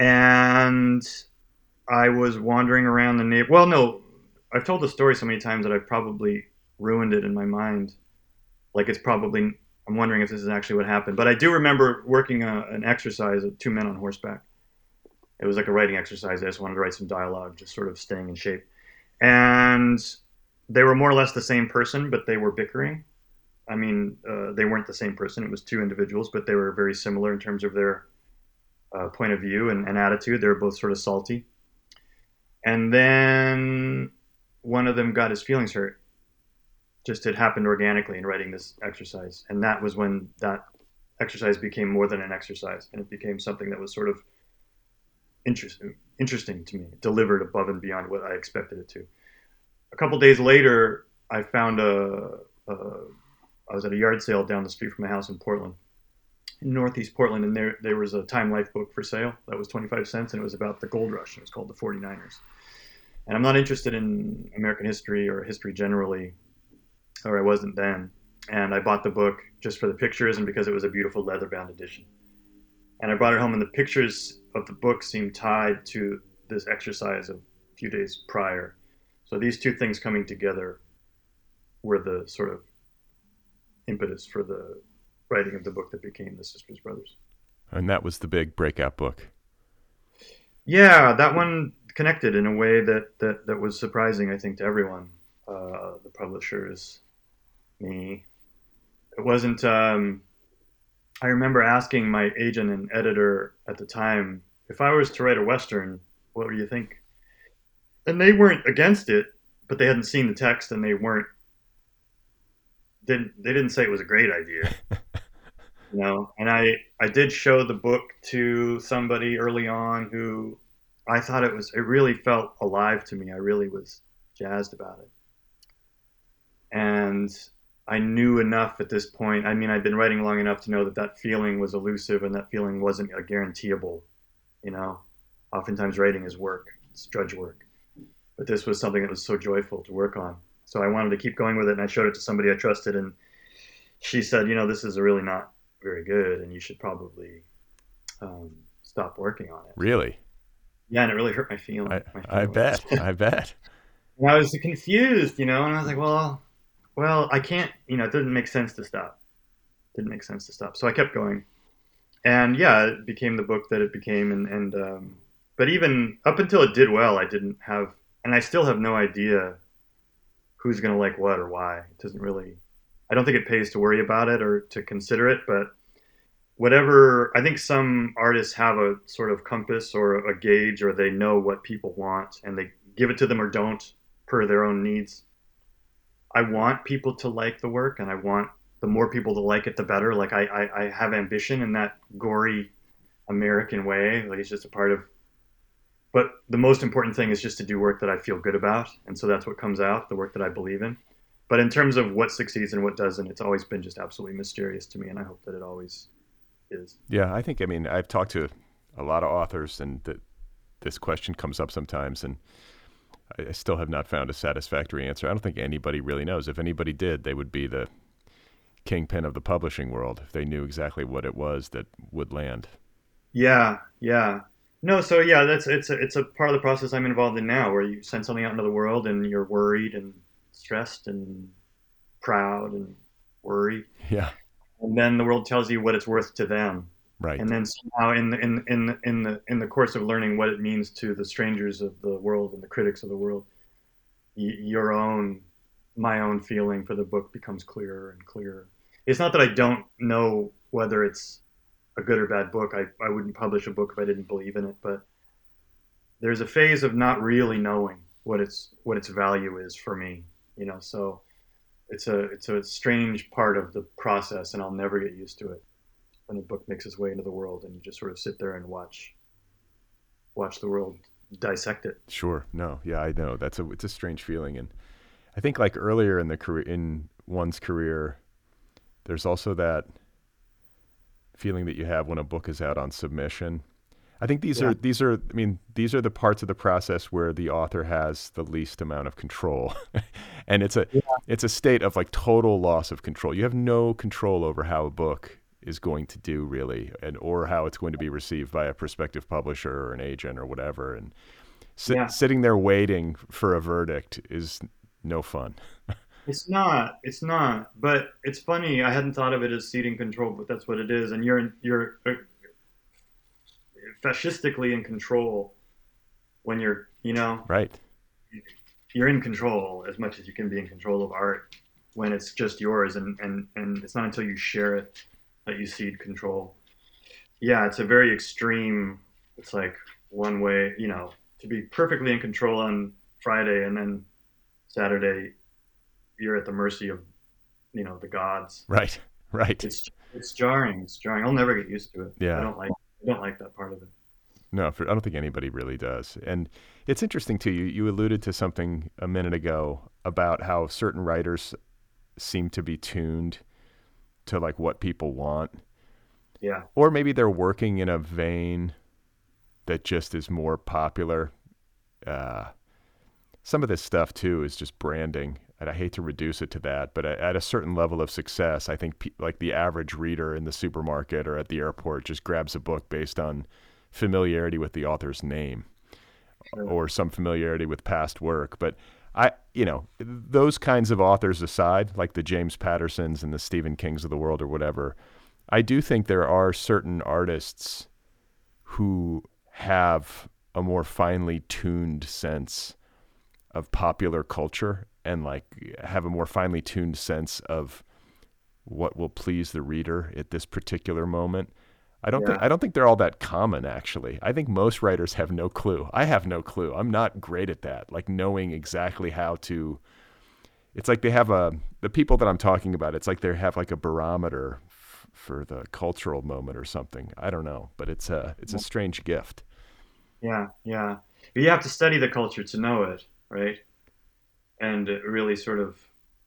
And I was wandering around the neighborhood. Well, no, I've told the story so many times that I've probably ruined it in my mind. Like, it's probably, I'm wondering if this is actually what happened. But I do remember working an exercise of two men on horseback. It was like a writing exercise. I just wanted to write some dialogue, just sort of staying in shape. And they were more or less the same person, but they were bickering. I mean, they weren't the same person. It was two individuals, but they were very similar in terms of their point of view and attitude. They were both sort of salty. And then one of them got his feelings hurt. Just it happened organically in writing this exercise. And that was when that exercise became more than an exercise. And it became something that was sort of interesting to me, delivered above and beyond what I expected it to. A couple days later, I found I was at a yard sale down the street from my house in Portland, in Northeast Portland. And there was a Time Life book for sale that was 25 cents. And it was about the gold rush. It was called The 49ers. And I'm not interested in American history or history generally, or I wasn't then. And I bought the book just for the pictures and because it was a beautiful leather-bound edition. And I brought it home, and the pictures of the book seemed tied to this exercise of a few days prior. So these two things coming together were the sort of impetus for the writing of the book that became The Sisters Brothers. And that was the big breakout book. Yeah, that one connected in a way that was surprising, I think, to everyone. The publishers, me. It wasn't, I remember asking my agent and editor at the time, if I was to write a Western, what do you think? And they weren't against it, but they hadn't seen the text and they didn't say it was a great idea. You know, and I did show the book to somebody early on who I thought it really felt alive to me. I really was jazzed about it. And I knew enough at this point. I mean, I'd been writing long enough to know that that feeling was elusive and that feeling wasn't a guaranteeable, you know, oftentimes writing is work. It's drudge work. But this was something that was so joyful to work on. So I wanted to keep going with it, and I showed it to somebody I trusted, and she said, you know, this is really not very good, and you should probably stop working on it. Really? Yeah, and it really hurt my feelings. I bet. And I was confused, you know, and I was like, well, I can't, you know, it didn't make sense to stop. So I kept going. And yeah, it became the book that it became. And but even up until it did well, I didn't have, and I still have no idea who's going to like what or why. It doesn't really, I don't think it pays to worry about it or to consider it, but whatever, I think some artists have a sort of compass or a gauge, or they know what people want and they give it to them or don't per their own needs. I want people to like the work, and I want the more people to like it, the better. Like I have ambition in that gory American way. Like it's just a part of, but the most important thing is just to do work that I feel good about. And so that's what comes out, the work that I believe in. But in terms of what succeeds and what doesn't, it's always been just absolutely mysterious to me. And I hope that it always is. Yeah. I think, I mean, I've talked to a lot of authors and this question comes up sometimes, and I still have not found a satisfactory answer. I don't think anybody really knows. If anybody did, they would be the kingpin of the publishing world if they knew exactly what it was that would land. Yeah, yeah. No, so yeah, it's a part of the process I'm involved in now, where you send something out into the world and you're worried and stressed and proud and worried. Yeah. And then the world tells you what it's worth to them. Right. And then somehow in the course of learning what it means to the strangers of the world and the critics of the world, my own feeling for the book becomes clearer and clearer. It's not that I don't know whether it's a good or bad book. I wouldn't publish a book if I didn't believe in it, but there's a phase of not really knowing what its value is for me, you know, so it's a strange part of the process, and I'll never get used to it. When a book makes its way into the world and you just sort of sit there and watch the world dissect it. Sure. No. Yeah, I know. It's a strange feeling. And I think like earlier in the career, in one's career, there's also that feeling that you have when a book is out on submission. I think these are the parts of the process where the author has the least amount of control. And it's a state of like total loss of control. You have no control over how a book is going to do really, or how it's going to be received by a prospective publisher or an agent or whatever. And sitting there waiting for a verdict is no fun. It's not, but it's funny. I hadn't thought of it as ceding control, but that's what it is. And you're fascistically in control when you're, you know, right. You're in control as much as you can be in control of art when it's just yours. And it's not until you share it that you cede control. Yeah, it's a very extreme, it's like one way, you know, to be perfectly in control on Friday and then Saturday you're at the mercy of, you know, the gods. Right. It's jarring. I'll never get used to it. Yeah. I don't like that part of it. No, I don't think anybody really does. And it's interesting too, you alluded to something a minute ago about how certain writers seem to be tuned to like what people want. Yeah. Or maybe they're working in a vein that just is more popular. Some of this stuff too is just branding, and I hate to reduce it to that, but at a certain level of success, I think like the average reader in the supermarket or at the airport just grabs a book based on familiarity with the author's name. Sure. Or some familiarity with past work. But those kinds of authors aside, like the James Pattersons and the Stephen Kings of the world or whatever, I do think there are certain artists who have a more finely tuned sense of popular culture and like have a more finely tuned sense of what will please the reader at this particular moment. I don't think they're all that common, actually. I think most writers have no clue. I have no clue. I'm not great at that, like knowing exactly how to. It's like they have the people that I'm talking about, it's like they have like a barometer for the cultural moment or something. I don't know, but it's a strange gift. Yeah, yeah. You have to study the culture to know it, right? And really sort of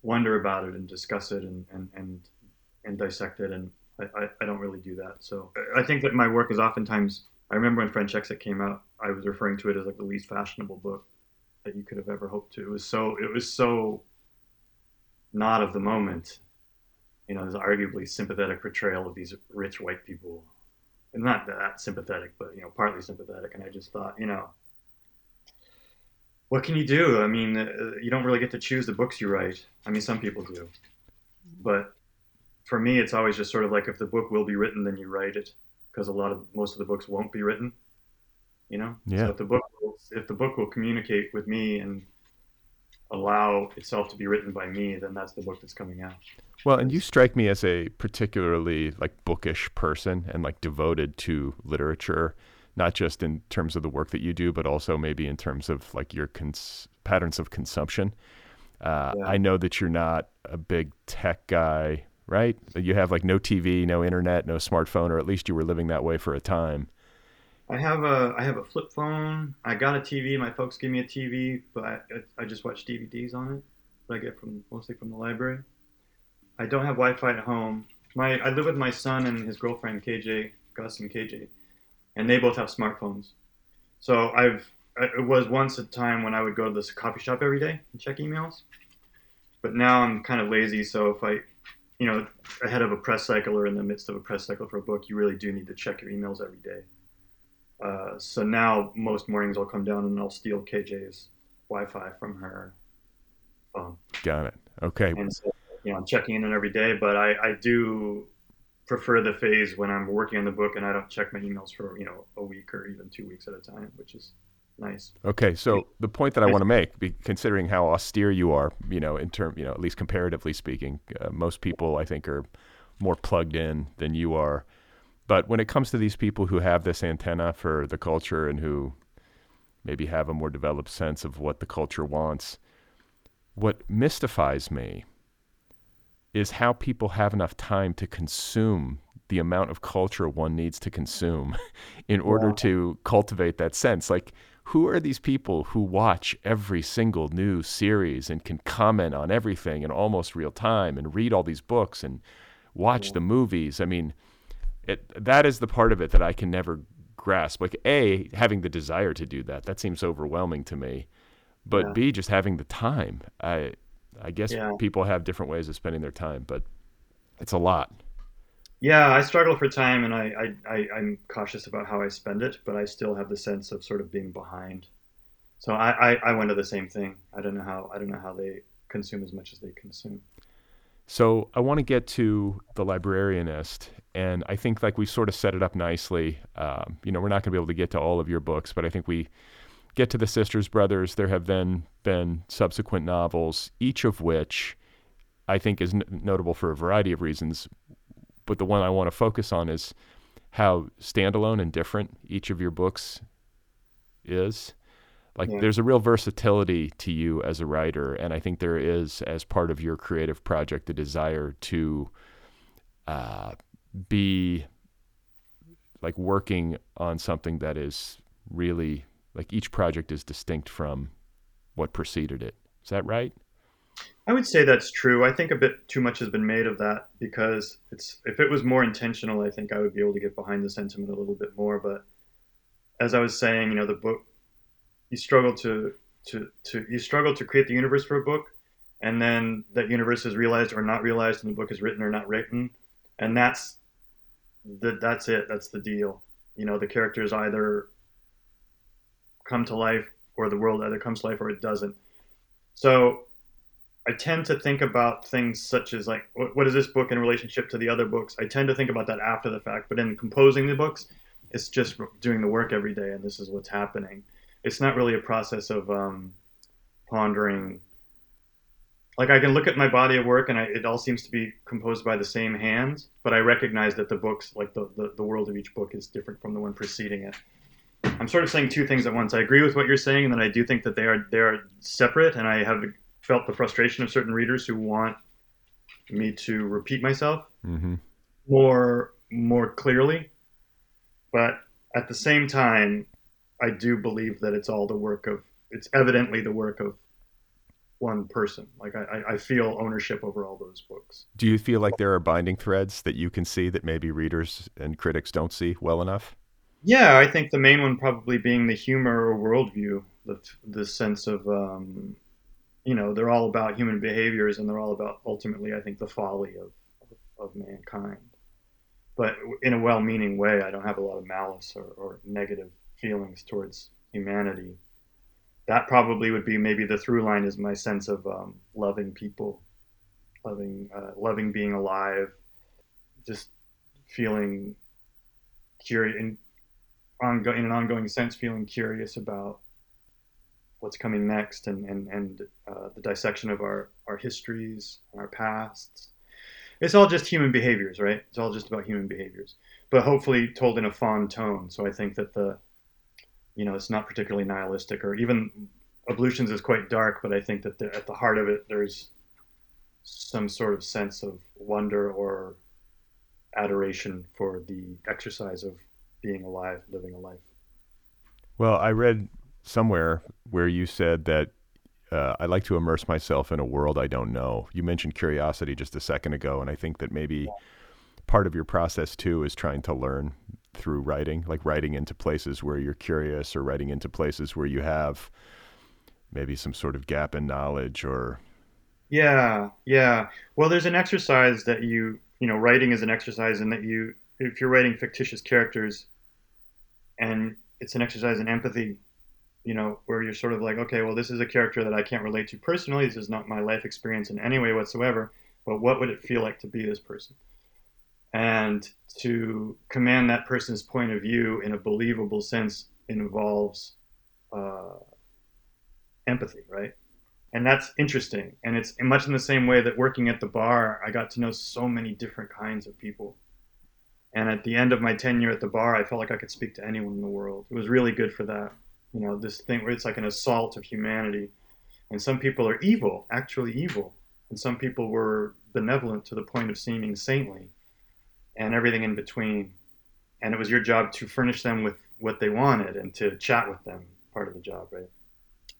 wonder about it and discuss it and dissect it. And I don't really do that. So I think that my work is oftentimes, I remember when French Exit came out, I was referring to it as like the least fashionable book that you could have ever hoped to. It was so not of the moment. You know, there's arguably sympathetic portrayal of these rich white people. And not that sympathetic, but, you know, partly sympathetic. And I just thought, you know, what can you do? I mean, you don't really get to choose the books you write. I mean, some people do. But for me, it's always just sort of like, if the book will be written, then you write it, because most of the books won't be written, you know? Yeah. So if the book will communicate with me and allow itself to be written by me, then that's the book that's coming out. Well, and you strike me as a particularly like bookish person and like devoted to literature, not just in terms of the work that you do, but also maybe in terms of like your patterns of consumption. Yeah. I know that you're not a big tech guy, right? You have like no TV, no internet, no smartphone, or at least you were living that way for a time. I have a flip phone. I got a TV. My folks gave me a TV, but I just watch DVDs on it that I get mostly from the library. I don't have Wi-Fi at home. I live with my son and his girlfriend, KJ, Gus and KJ, and they both have smartphones. So it was once a time when I would go to this coffee shop every day and check emails, but now I'm kind of lazy. So if ahead of a press cycle or in the midst of a press cycle for a book, you really do need to check your emails every day. So now most mornings I'll come down and I'll steal KJ's Wi-Fi from her phone. Got it. Okay. And so, you know, I'm checking in on every day, but I do prefer the phase when I'm working on the book and I don't check my emails for, you know, a week or even 2 weeks at a time, which is nice. Okay. So the point that I want to make, considering how austere you are, you know, in term, you know, at least comparatively speaking, most people I think are more plugged in than you are. But when it comes to these people who have this antenna for the culture and who maybe have a more developed sense of what the culture wants, what mystifies me is how people have enough time to consume the amount of culture one needs to consume in order to cultivate that sense. Like, who are these people who watch every single new series and can comment on everything in almost real time and read all these books and watch the movies? I mean, that is the part of it that I can never grasp. Like, A, having the desire to do that seems overwhelming to me, but B, just having the time. I guess people have different ways of spending their time, but it's a lot. Yeah, I struggle for time, and I'm cautious about how I spend it, but I still have the sense of sort of being behind. So I went to the same thing. I don't know how they consume as much as they consume. So I want to get to The Librarianist, and I think like we sort of set it up nicely. You know, we're not going to be able to get to all of your books, but I think we get to The Sisters Brothers. There have then been subsequent novels, each of which I think is notable for a variety of reasons. But the one I want to focus on is how standalone and different each of your books is. Like, there's a real versatility to you as a writer, and I think there is, as part of your creative project, the desire to be like working on something that is really like each project is distinct from what preceded it. Is that right? I would say that's true. I think a bit too much has been made of that, because if it was more intentional, I think I would be able to get behind the sentiment a little bit more. But as I was saying, you know, the book, you struggle to create the universe for a book, and then that universe is realized or not realized, and the book is written or not written, and that's it. That's the deal. You know, the characters either come to life, or the world either comes to life or it doesn't. So I tend to think about things such as like, what is this book in relationship to the other books? I tend to think about that after the fact, but in composing the books, it's just doing the work every day, and this is what's happening. It's not really a process of pondering like I can look at my body of work and it all seems to be composed by the same hands, but I recognize that the books, like the world of each book is different from the one preceding it. I'm sort of saying two things at once. I agree with what you're saying, and then I do think that they are separate, and I have felt the frustration of certain readers who want me to repeat myself more clearly. But at the same time, I do believe that it's all the work of, it's evidently the work of one person. Like I feel ownership over all those books. Do you feel like there are binding threads that you can see that maybe readers and critics don't see well enough? Yeah, I think the main one probably being the humor or worldview, the sense of, they're all about human behaviors, and they're all about ultimately, I think, the folly of mankind. But in a well-meaning way, I don't have a lot of malice or negative feelings towards humanity. That probably would be maybe the through line, is my sense of loving people, loving being alive, just feeling curious, in an ongoing sense, feeling curious about what's coming next and the dissection of our histories and our pasts. It's all just human behaviors, right? It's all just about human behaviors, but hopefully told in a fond tone. So I think that it's not particularly nihilistic, or even Ablutions is quite dark, but I think that at the heart of it, there's some sort of sense of wonder or adoration for the exercise of being alive, living a life. Well, I read somewhere where you said that I like to immerse myself in a world I don't know. You mentioned curiosity just a second ago, and I think that maybe part of your process too is trying to learn through writing, like writing into places where you're curious, or writing into places where you have maybe some sort of gap in knowledge or... Yeah. Well, there's an exercise that writing is an exercise in that if you're writing fictitious characters, and it's an exercise in empathy, where you're sort of like, okay, well, this is a character that I can't relate to personally. This is not my life experience in any way whatsoever, but what would it feel like to be this person? And to command that person's point of view in a believable sense involves empathy, right? And that's interesting. And it's much in the same way that working at the bar, I got to know so many different kinds of people. And at the end of my tenure at the bar, I felt like I could speak to anyone in the world. It was really good for that. This thing where it's like an assault of humanity. And some people are evil, actually evil. And some people were benevolent to the point of seeming saintly, and everything in between. And it was your job to furnish them with what they wanted and to chat with them, part of the job, right?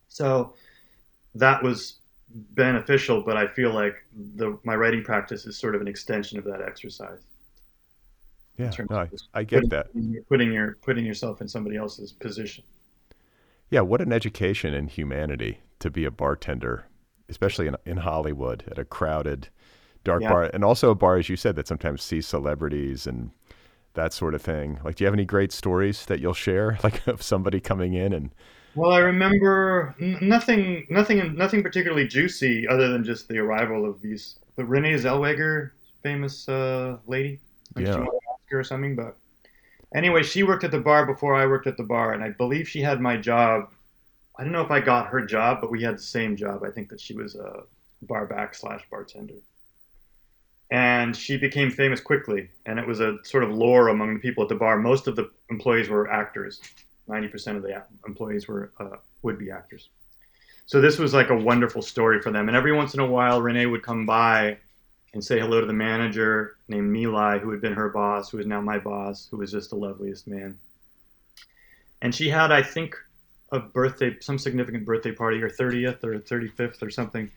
So that was beneficial, but I feel like my writing practice is sort of an extension of that exercise. Yeah, no, I get that. Putting yourself in somebody else's position. Yeah, what an education in humanity to be a bartender, especially in Hollywood at a crowded dark bar, and also a bar, as you said, that sometimes sees celebrities and that sort of thing. Like, do you have any great stories that you'll share, like of somebody coming in and... Well, I remember nothing particularly juicy other than just the arrival of the Renee Zellweger, famous lady. Like, she won an Oscar or something, but anyway, she worked at the bar before I worked at the bar, and I believe she had my job. I don't know if I got her job, but we had the same job. I think that she was a bar back/bartender. And she became famous quickly, and it was a sort of lore among the people at the bar. Most of the employees were actors. 90% of the employees were would-be actors. So this was like a wonderful story for them. And every once in a while, Renee would come by and say hello to the manager named Milai, who had been her boss, who is now my boss, who was just the loveliest man. And she had, I think, some significant birthday party, her 30th or 35th or something.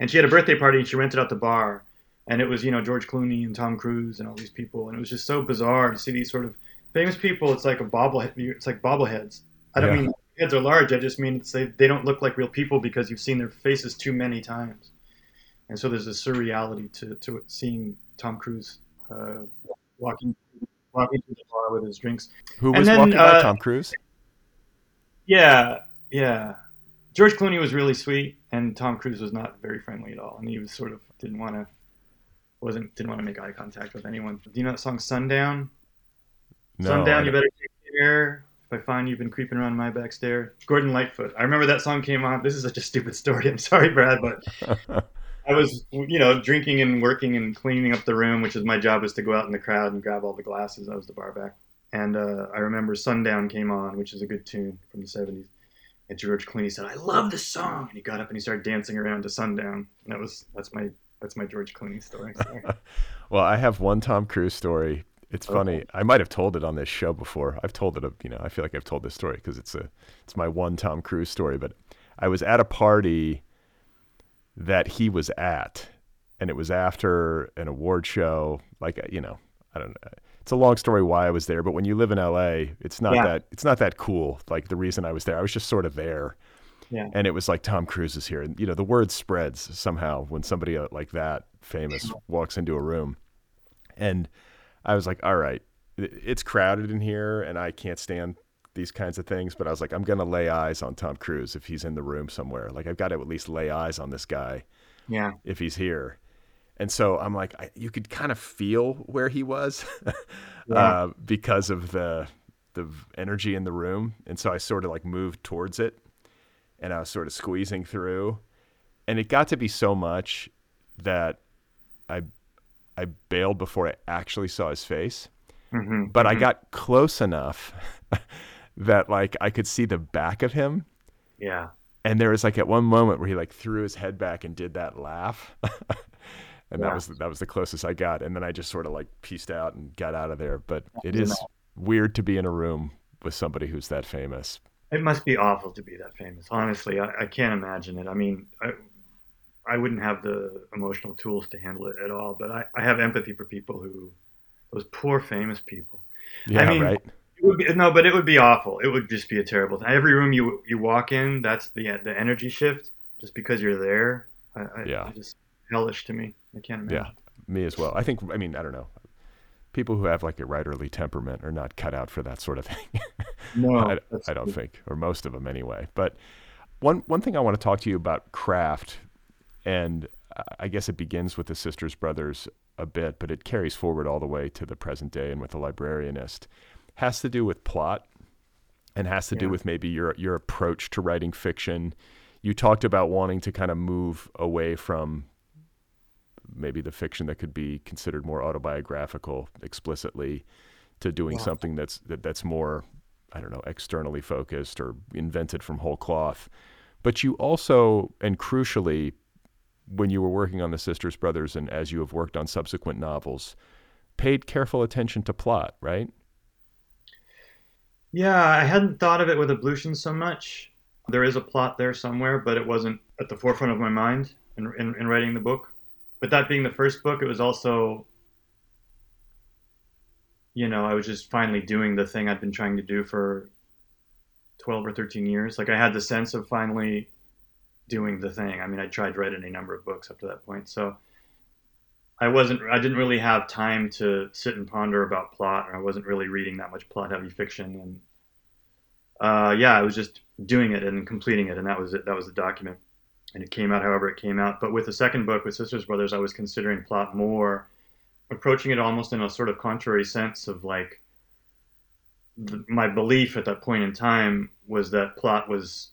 And she had a birthday party, and she rented out the bar. And it was, George Clooney and Tom Cruise and all these people. And it was just so bizarre to see these sort of famous people. It's like bobbleheads. I don't mean heads are large. I just mean they don't look like real people because you've seen their faces too many times. And so there's a surreality to seeing Tom Cruise walking through the bar with his drinks. Who was walking by Tom Cruise? Yeah. George Clooney was really sweet, and Tom Cruise was not very friendly at all. And he was sort of didn't want to make eye contact with anyone. Do you know that song Sundown? No, Sundown, you better take care. If I find you've been creeping around my back stair. Gordon Lightfoot. I remember that song came on. This is such a stupid story. I'm sorry, Brad, but I was, you know, drinking and working and cleaning up the room, which is my job, was to go out in the crowd and grab all the glasses. I was the bar back. And I remember Sundown came on, which is a good tune from the 70s. And George Clooney said, "I love this song." And he got up and he started dancing around to Sundown. And that's my George Clooney story. Well, I have one Tom Cruise story. It's funny. I might have told it on this show before. I've told it, you know, I feel like I've told this story because it's my one Tom Cruise story. But I was at a party that he was at, and it was after an award show. Like, you know, I don't know. It's a long story why I was there, but when you live in LA, it's not that cool. Like, the reason I was there, I was just sort of there. Yeah. And it was like, Tom Cruise is here. And, you know, the word spreads somehow when somebody like that famous walks into a room. And I was like, all right, it's crowded in here and I can't stand these kinds of things. But I was like, I'm going to lay eyes on Tom Cruise if he's in the room somewhere. Like, I've got to at least lay eyes on this guy. Yeah. If he's here. And so I'm like, you could kind of feel where he was because of the energy in the room. And so I sort of like moved towards it and I was sort of squeezing through, and it got to be so much that I bailed before I actually saw his face, but I got close enough that like I could see the back of him. Yeah. And there was like at one moment where he like threw his head back and did that laugh. And that was the closest I got. And then I just sort of like pieced out and got out of there. But it is weird to be in a room with somebody who's that famous. It must be awful to be that famous. Honestly, I can't imagine it. I mean, I wouldn't have the emotional tools to handle it at all. But I have empathy for people those poor famous people. Yeah, I mean, right. It would be awful. It would just be a terrible thing. Every room you walk in, that's the energy shift just because you're there. Just hellish to me. I can't imagine. Yeah, me as well. I think, I mean, I don't know. People who have like a writerly temperament are not cut out for that sort of thing. No. I don't think, or most of them anyway. But one thing I want to talk to you about craft, and I guess it begins with the Sisters Brothers a bit, but it carries forward all the way to the present day and with The Librarianist, has to do with plot and has to do with maybe your approach to writing fiction. You talked about wanting to kind of move away from maybe the fiction that could be considered more autobiographical explicitly to doing something that's more, I don't know, externally focused or invented from whole cloth. But you also, and crucially, when you were working on the Sisters Brothers and as you have worked on subsequent novels, paid careful attention to plot, right? Yeah, I hadn't thought of it with Ablutions so much. There is a plot there somewhere, but it wasn't at the forefront of my mind in writing the book. But that being the first book, it was also, you know, I was just finally doing the thing I'd been trying to do for 12 or 13 years. Like, I had the sense of finally doing the thing. I mean, I tried to write any number of books up to that point. So I didn't really have time to sit and ponder about plot, or I wasn't really reading that much plot-heavy fiction. And I was just doing it and completing it. And that was it. That was the document. And it came out however it came out. But with the second book, with Sisters Brothers, I was considering plot more, approaching it almost in a sort of contrary sense of like, my belief at that point in time was that plot was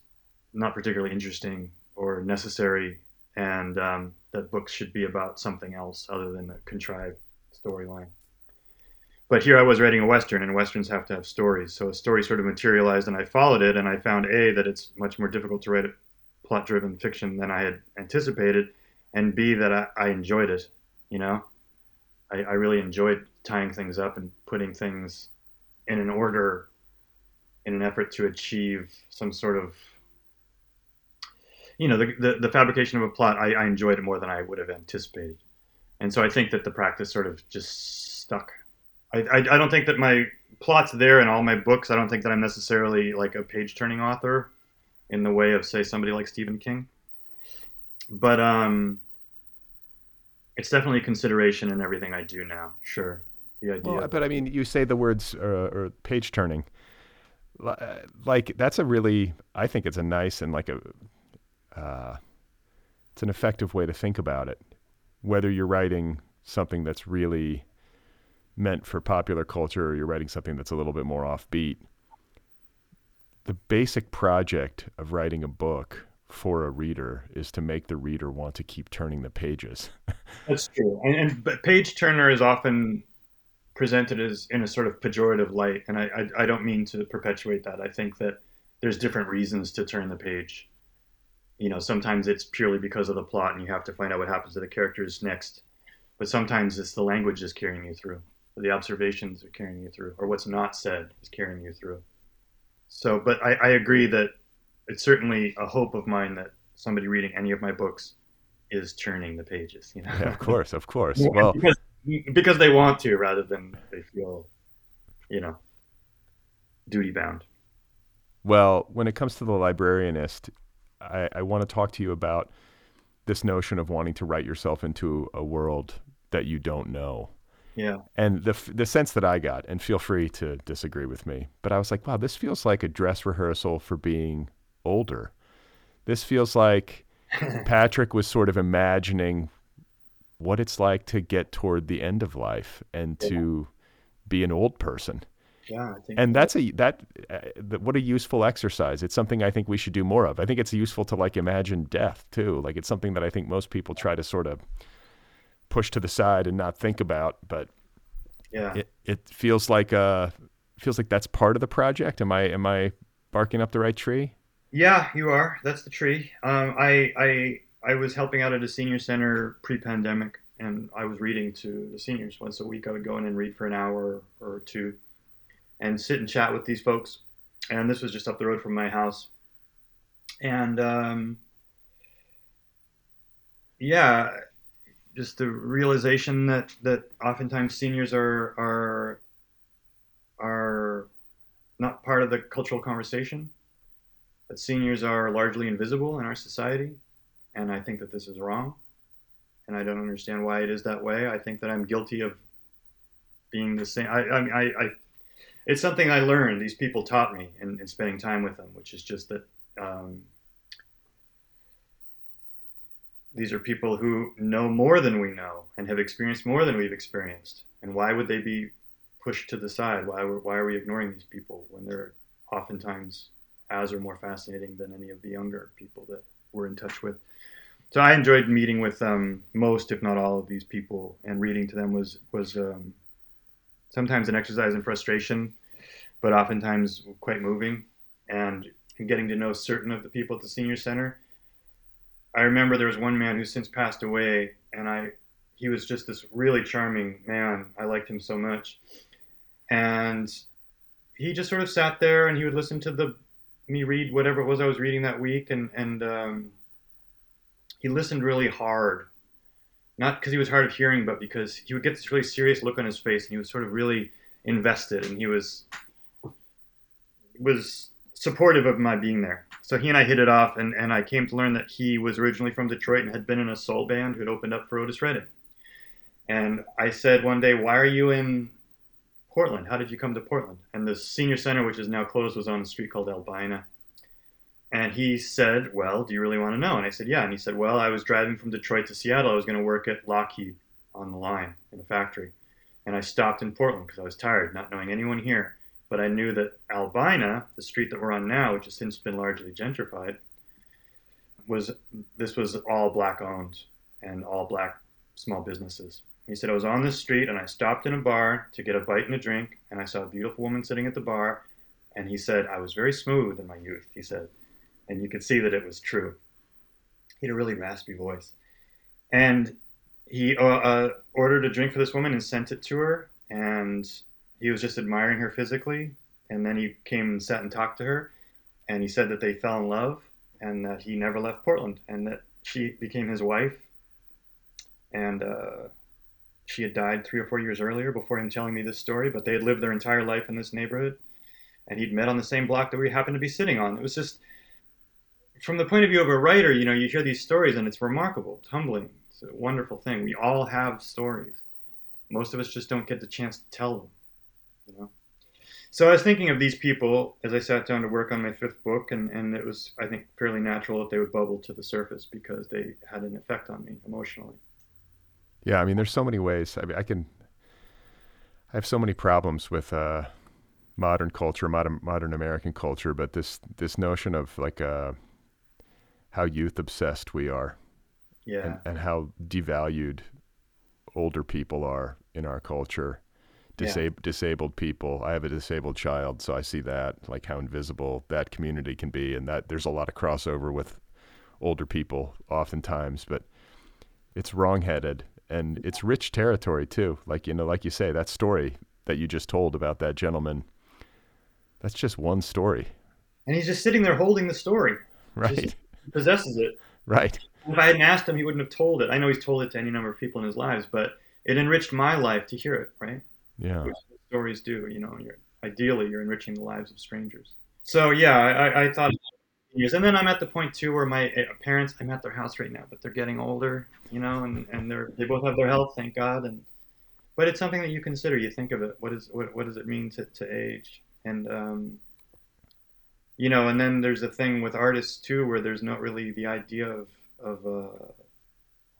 not particularly interesting or necessary, and that books should be about something else other than a contrived storyline. But here I was writing a Western, and Westerns have to have stories. So a story sort of materialized, and I followed it, and I found, A, that it's much more difficult to write plot-driven fiction than I had anticipated, and B, that I enjoyed it. You know, I really enjoyed tying things up and putting things in an order in an effort to achieve some sort of, you know, the fabrication of a plot. I enjoyed it more than I would have anticipated. And so I think that the practice sort of just stuck. I don't think that my plot's there in all my books. I don't think that I'm necessarily like a page-turning author in the way of, say, somebody like Stephen King. But it's definitely a consideration in everything I do now, sure. The idea. Well, but I mean, you say the words or page turning. Like, that's a really, I think it's a nice and like it's an effective way to think about it. Whether you're writing something that's really meant for popular culture or you're writing something that's a little bit more offbeat, the basic project of writing a book for a reader is to make the reader want to keep turning the pages. That's true. But page turner is often presented as in a sort of pejorative light. And I don't mean to perpetuate that. I think that there's different reasons to turn the page. You know, sometimes it's purely because of the plot and you have to find out what happens to the characters next. But sometimes it's the language is carrying you through, or the observations are carrying you through, or what's not said is carrying you through. So, but I agree that it's certainly a hope of mine that somebody reading any of my books is turning the pages, you know? Yeah, of course. Yeah, well, because they want to, rather than they feel, you know, duty bound. Well, when it comes to The Librarianist, I want to talk to you about this notion of wanting to write yourself into a world that you don't know. Yeah. And the sense that I got, and feel free to disagree with me, but I was like, wow, this feels like a dress rehearsal for being older. This feels like Patrick was sort of imagining what it's like to get toward the end of life and to be an old person. Yeah, I think, and that's what a useful exercise. It's something I think we should do more of. I think it's useful to like imagine death too. Like it's something that I think most people try to sort of push to the side and not think about. But yeah, it feels like that's part of the project. Am I barking up the right tree? Yeah, you are. That's the tree. I was helping out at a senior center pre-pandemic, and I was reading to the seniors once a week. I would go in and read for an hour or two and sit and chat with these folks. And this was just up the road from my house. And just the realization that oftentimes seniors are not part of the cultural conversation, that seniors are largely invisible in our society. And I think that this is wrong. And I don't understand why it is that way. I think that I'm guilty of being the same. It's something I learned. These people taught me in spending time with them, which is just that these are people who know more than we know and have experienced more than we've experienced. And why would they be pushed to the side? Why are we ignoring these people when they're oftentimes as or more fascinating than any of the younger people that we're in touch with? So I enjoyed meeting with most, if not all, of these people, and reading to them was sometimes an exercise in frustration, but oftentimes quite moving. And getting to know certain of the people at the senior center. I remember there was one man who's since passed away, and he was just this really charming man. I liked him so much. And he just sort of sat there, and he would listen to me read whatever it was I was reading that week. And he listened really hard. Not because he was hard of hearing, but because he would get this really serious look on his face, and he was sort of really invested, and he was supportive of my being there. So he and I hit it off, and I came to learn that he was originally from Detroit and had been in a soul band who had opened up for Otis Redding. And I said one day, why are you in Portland? How did you come to Portland? And the senior center, which is now closed, was on a street called Albina. And he said, well, do you really want to know? And I said, yeah. And he said, well, I was driving from Detroit to Seattle. I was going to work at Lockheed on the line in a factory. And I stopped in Portland because I was tired, not knowing anyone here. But I knew that Albina, the street that we're on now, which has since been largely gentrified, was all black owned and all black small businesses. And he said, I was on this street and I stopped in a bar to get a bite and a drink. And I saw a beautiful woman sitting at the bar. And he said, I was very smooth in my youth, he said. And you could see that it was true. He had a really raspy voice. And he ordered a drink for this woman and sent it to her. And he was just admiring her physically. And then he came and sat and talked to her. And he said that they fell in love and that he never left Portland and that she became his wife. And she had died 3 or 4 years earlier before him telling me this story, but they had lived their entire life in this neighborhood. And he'd met on the same block that we happened to be sitting on. It was just... From the point of view of a writer, you know, you hear these stories and it's remarkable, it's humbling, it's a wonderful thing. We all have stories. Most of us just don't get the chance to tell them, you know. So I was thinking of these people as I sat down to work on my fifth book, and it was, I think, fairly natural that they would bubble to the surface because they had an effect on me emotionally. Yeah, I mean, there's so many ways. I mean, I have so many problems with modern culture, modern American culture, but this notion of like how youth obsessed we are. Yeah. And how devalued older people are in our culture. Disabled people. I have a disabled child, so I see that, like how invisible that community can be, and that there's a lot of crossover with older people oftentimes, but it's wrongheaded and it's rich territory too. Like, you know, like you say, that story that you just told about that gentleman, that's just one story. And he's just sitting there holding the story. Right. Just possesses it. Right. If I hadn't asked him, he wouldn't have told it. I know he's told it to any number of people in his lives, but it enriched my life to hear it, right? Yeah. Which stories do, you know, ideally you're enriching the lives of strangers. So yeah, I thought, and then I'm at the point too where my parents, I'm at their house right now, but they're getting older, you know, and they both have their health, thank God. But it's something that you consider, you think of it, what does it mean to age? And, you know, and then there's a thing with artists too, where there's not really the idea of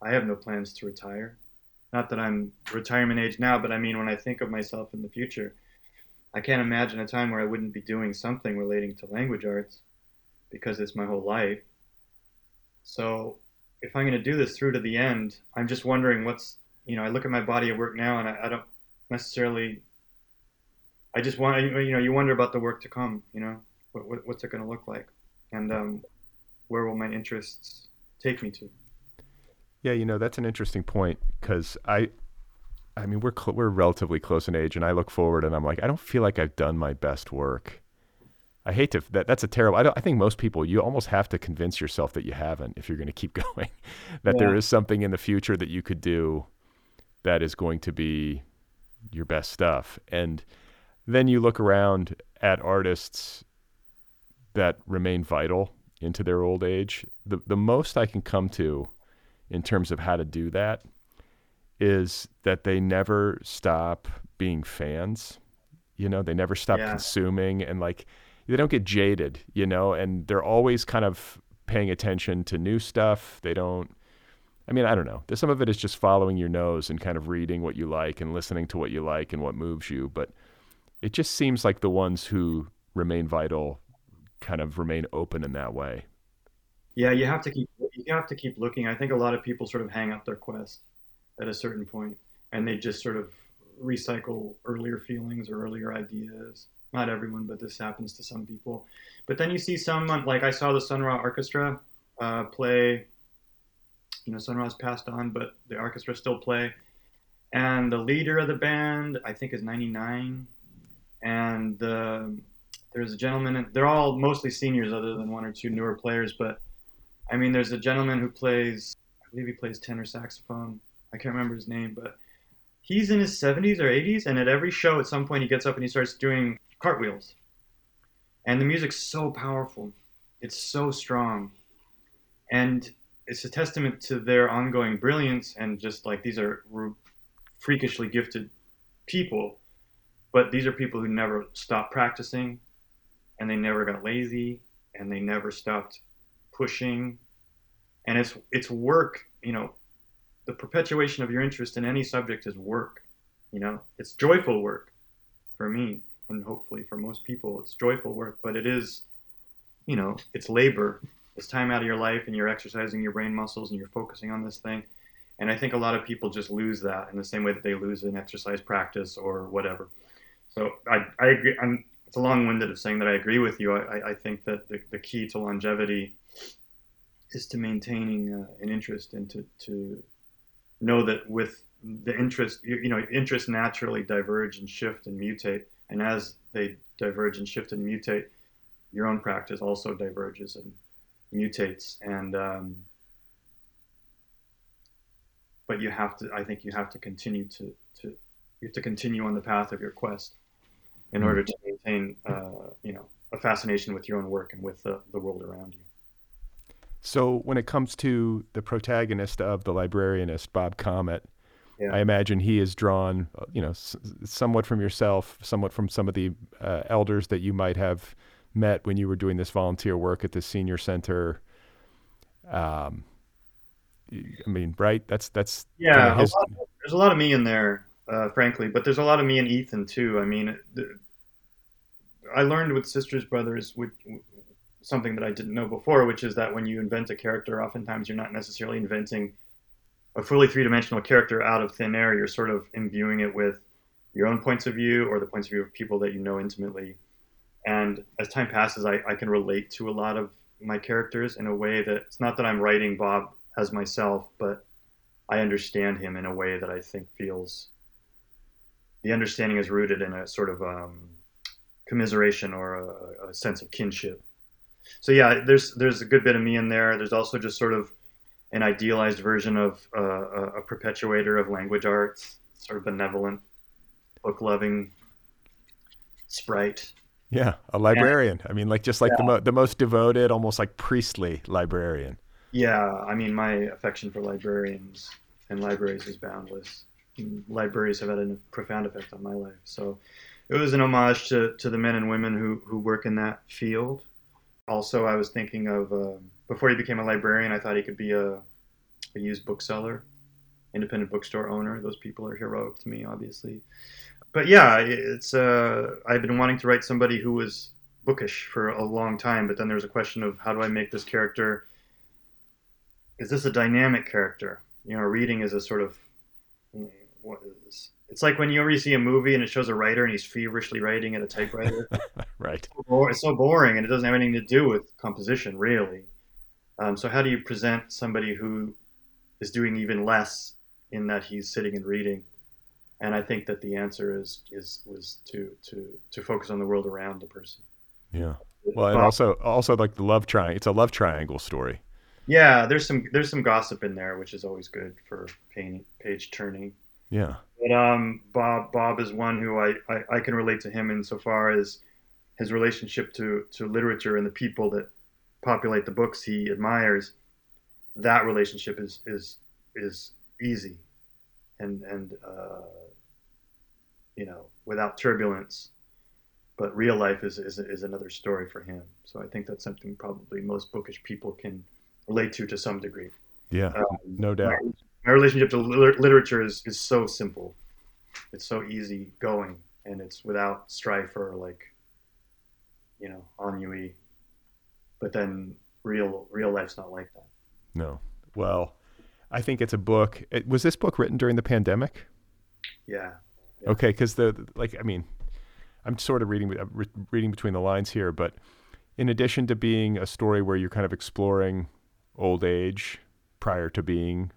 I have no plans to retire. Not that I'm retirement age now, but I mean, when I think of myself in the future, I can't imagine a time where I wouldn't be doing something relating to language arts because it's my whole life. So if I'm going to do this through to the end, I'm just wondering what's, you know, I look at my body of work now and I don't necessarily, I just want, you know, you wonder about the work to come, you know, what's it going to look like? And where will my interests take me to? Yeah, you know, that's an interesting point because I mean, we're relatively close in age, and I look forward and I'm like, I don't feel like I've done my best work. I hate to that's a terrible. I think most people, you almost have to convince yourself that you haven't if you're going to keep going. That there is something in the future that you could do that is going to be your best stuff, and then you look around at artists that remain vital into their old age. The most I can come to in terms of how to do that is that they never stop being fans, you know, they never stop consuming, and like they don't get jaded, you know, and they're always kind of paying attention to new stuff. They don't, I mean, I don't know. Some of it is just following your nose and kind of reading what you like and listening to what you like and what moves you. But it just seems like the ones who remain vital kind of remain open in that way. Yeah, you have to keep looking. I think a lot of people sort of hang up their quest at a certain point, and they just sort of recycle earlier feelings or earlier ideas. Not everyone, but this happens to some people. But then you see someone, like I saw the Sun Ra Orchestra play, you know, Sun Ra's passed on, but the orchestra still play. And the leader of the band, I think, is 99. And there's a gentleman, they're all mostly seniors other than one or two newer players, but I mean, there's a gentleman who plays, I believe he plays tenor saxophone. I can't remember his name, but he's in his 70s or 80s. And at every show, at some point, he gets up and he starts doing cartwheels. And the music's so powerful. It's so strong. And it's a testament to their ongoing brilliance. And just like, these are freakishly gifted people, but these are people who never stopped practicing, and they never got lazy, and they never stopped pushing. And it's work, you know, the perpetuation of your interest in any subject is work, you know, it's joyful work for me. And hopefully for most people, it's joyful work, but it is, you know, it's labor, it's time out of your life, and you're exercising your brain muscles and you're focusing on this thing. And I think a lot of people just lose that in the same way that they lose an exercise practice or whatever. So I agree. It's a long-winded of saying that I agree with you. I think that the key to longevity is to maintaining an interest, and to know that with the interest, you know, interests naturally diverge and shift and mutate. And as they diverge and shift and mutate, your own practice also diverges and mutates. And but you have to, I think you have to continue to continue on the path of your quest in order to maintain, you know, a fascination with your own work and with the world around you. So when it comes to the protagonist of The Librarianist, Bob Comet, I imagine he is drawn, you know, somewhat from yourself, somewhat from some of the elders that you might have met when you were doing this volunteer work at the senior center. I mean, right? That's kind of his... There's a lot of me in there, frankly, but there's a lot of me in Ethan too. I mean, I learned with Sisters Brothers, which something that I didn't know before, which is that when you invent a character, oftentimes you're not necessarily inventing a fully three-dimensional character out of thin air. You're sort of imbuing it with your own points of view or the points of view of people that you know intimately. And as time passes, I can relate to a lot of my characters in a way that it's not that I'm writing Bob as myself, but I understand him in a way that I think feels, the understanding is rooted in a sort of commiseration or a sense of kinship. So yeah, there's a good bit of me in there. There's also just sort of an idealized version of a perpetuator of language arts, sort of benevolent, book-loving sprite. Yeah, a librarian. And, I mean, like just like the most devoted, almost like priestly librarian. Yeah, I mean, my affection for librarians and libraries is boundless. Libraries have had a profound effect on my life. So it was an homage to the men and women who work in that field. Also, I was thinking of, before he became a librarian, I thought he could be a used bookseller, independent bookstore owner. Those people are heroic to me, obviously. But yeah, it's I've been wanting to write somebody who was bookish for a long time, but then there's a question of how do I make this character? Is this a dynamic character? You know, reading is a sort of, it's like when you already see a movie and it shows a writer and he's feverishly writing at a typewriter. Right. It's so boring and it doesn't have anything to do with composition, really. So how do you present somebody who is doing even less in that he's sitting and reading? And I think that the answer was to focus on the world around the person. Yeah. Well, and also like the love triangle. It's a love triangle story. Yeah, there's some gossip in there, which is always good for page turning. Yeah. But Bob is one who I can relate to him insofar as his relationship to literature and the people that populate the books he admires. That relationship is easy and you know, without turbulence. But real life is another story for him. So I think that's something probably most bookish people can relate to some degree. Yeah, no doubt. My relationship to literature is so simple. It's so easy going, and it's without strife or ennui. But then real life's not like that. No. Well, I think it's a book. Was this book written during the pandemic? Yeah. Okay, because I'm sort of reading between the lines here, but in addition to being a story where you're kind of exploring old age prior to being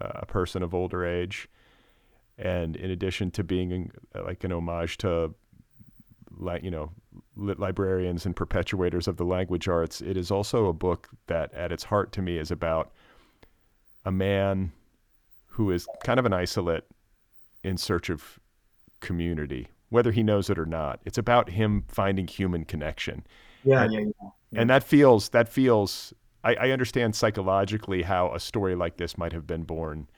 a person of older age, and in addition to being like an homage to librarians and perpetuators of the language arts, it is also a book that at its heart to me is about a man who is kind of an isolate in search of community, whether he knows it or not. It's about him finding human connection. Yeah. And that feels, I understand psychologically how a story like this might have been born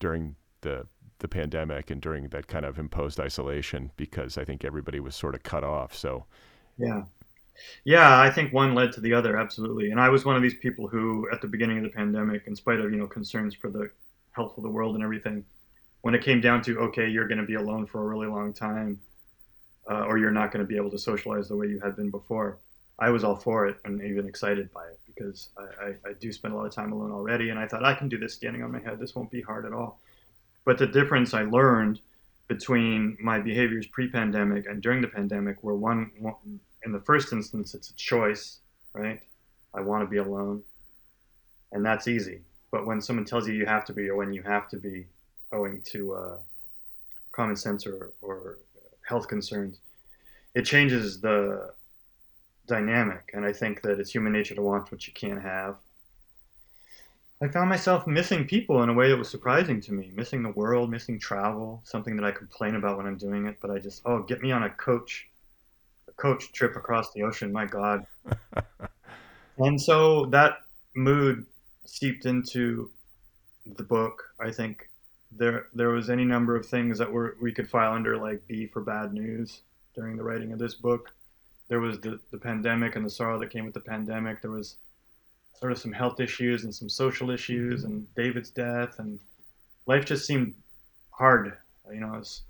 during the pandemic and during that kind of imposed isolation, because I think everybody was sort of cut off. So yeah, I think one led to the other, absolutely. And I was one of these people who, at the beginning of the pandemic, in spite of concerns for the health of the world and everything, when it came down to, okay, you're going to be alone for a really long time, or you're not going to be able to socialize the way you had been before, I was all for it and even excited by it, because I do spend a lot of time alone already, and I thought I can do this standing on my head. This won't be hard at all. But the difference I learned between my behaviors pre-pandemic and during the pandemic were one, in the first instance, it's a choice, right? I want to be alone, and that's easy. But when someone tells you you have to be, or when you have to be owing to common sense or health concerns, it changes the dynamic. And I think that it's human nature to want what you can't have. I found myself missing people in a way that was surprising to me, missing the world, missing travel, something that I complain about when I'm doing it, but I just, get me on a coach trip across the ocean, my God. And so that mood seeped into the book. I think there was any number of things that we could file under like B for bad news during the writing of this book. There was the pandemic and the sorrow that came with the pandemic. There was sort of some health issues and some social issues and David's death, and life just seemed hard. I was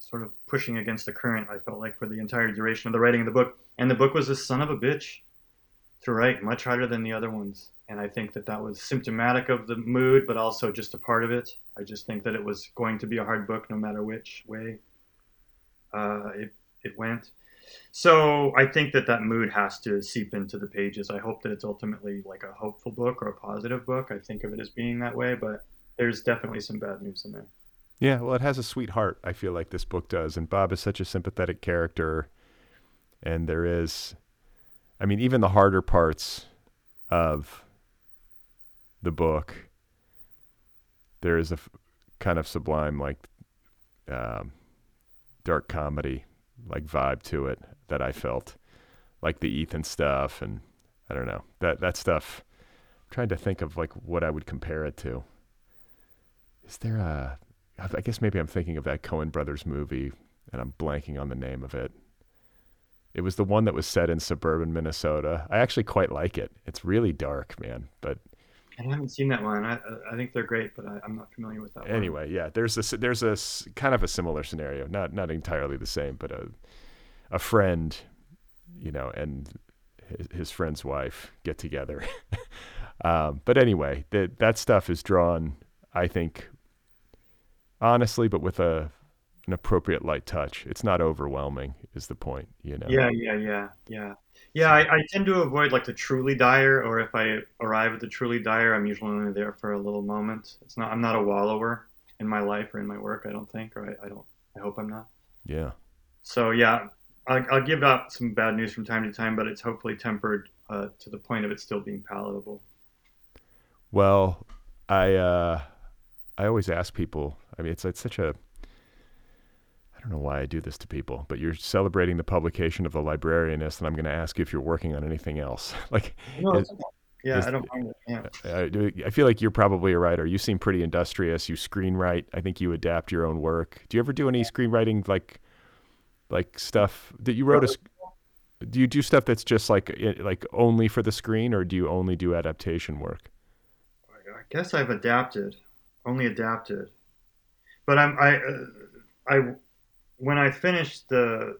sort of pushing against the current, I felt like, for the entire duration of the writing of the book. And the book was this son of a bitch to write, much harder than the other ones. And I think that that was symptomatic of the mood, but also just a part of it. I just think that it was going to be a hard book no matter which way it went. So I think that that mood has to seep into the pages. I hope that it's ultimately like a hopeful book or a positive book. I think of it as being that way, but there's definitely some bad news in there. Yeah, well, it has a sweet heart, I feel like this book does. And Bob is such a sympathetic character. And there is, I mean, even the harder parts of the book, there is a kind of sublime, like, dark comedy, like, vibe to it that I felt. Like the Ethan stuff and, I don't know, that stuff. I'm trying to think of, like, what I would compare it to. Is there a... I guess maybe I'm thinking of that Coen Brothers movie, and I'm blanking on the name of it. It was the one that was set in suburban Minnesota. I actually quite like it. It's really dark, man. But I haven't seen that one. I think they're great, but I'm not familiar with that one. Anyway, yeah, there's a kind of a similar scenario, not entirely the same, but a friend, you know, and his friend's wife get together. But anyway, that stuff is drawn, I think, honestly, but with an appropriate light touch. It's not overwhelming is the point, you know? Yeah. I tend to avoid like the truly dire, or if I arrive at the truly dire, I'm usually only there for a little moment. It's not, I'm not a wallower in my life or in my work, I don't think, or I don't, I hope I'm not. Yeah. So yeah, I'll give out some bad news from time to time, but it's hopefully tempered to the point of it still being palatable. Well, I always ask people, I mean, it's such a, I don't know why I do this to people, but you're celebrating the publication of The Librarianist, and I'm going to ask you if you're working on anything else. Like, no, I don't mind it. Yeah. I feel like you're probably a writer. You seem pretty industrious. You screenwrite. I think you adapt your own work. Do you ever do any screenwriting, like stuff that you wrote? Do you do stuff that's just like only for the screen, or do you only do adaptation work? I guess I've adapted. Only adapted, but when I finished the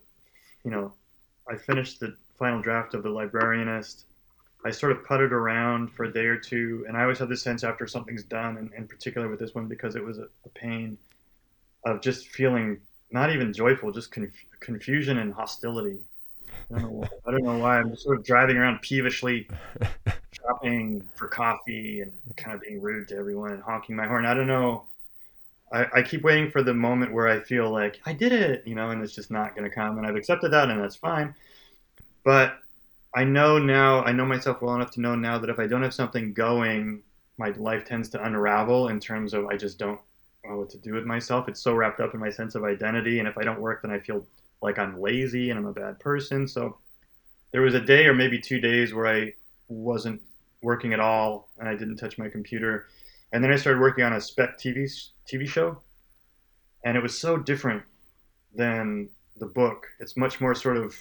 final draft of The Librarianist, I sort of putted around for a day or two, and I always have this sense after something's done, and in particular with this one because it was a pain, of just feeling not even joyful, just confusion and hostility. I don't know why. I'm just sort of driving around peevishly, shopping for coffee and kind of being rude to everyone and honking my horn. I don't know. I keep waiting for the moment where I feel like I did it, you know, and it's just not going to come. And I've accepted that, and that's fine. But I know myself well enough to know now that if I don't have something going, my life tends to unravel in terms of I just don't know what to do with myself. It's so wrapped up in my sense of identity. And if I don't work, then I feel like I'm lazy and I'm a bad person. So there was a day or maybe 2 days where I wasn't working at all and I didn't touch my computer. And then I started working on a spec TV show. And it was so different than the book. It's much more sort of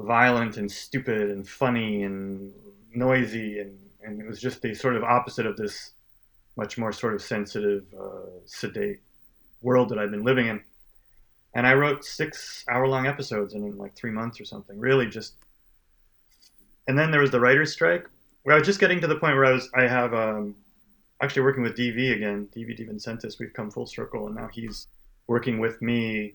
violent and stupid and funny and noisy. And it was just the sort of opposite of this much more sort of sensitive, sedate world that I've been living in. And I wrote 6 hour-long episodes in like 3 months or something, really just. And then there was the writer's strike, where I was just getting to the point where I have actually working with DV again, DV DeVincentis. We've come full circle, and now he's working with me,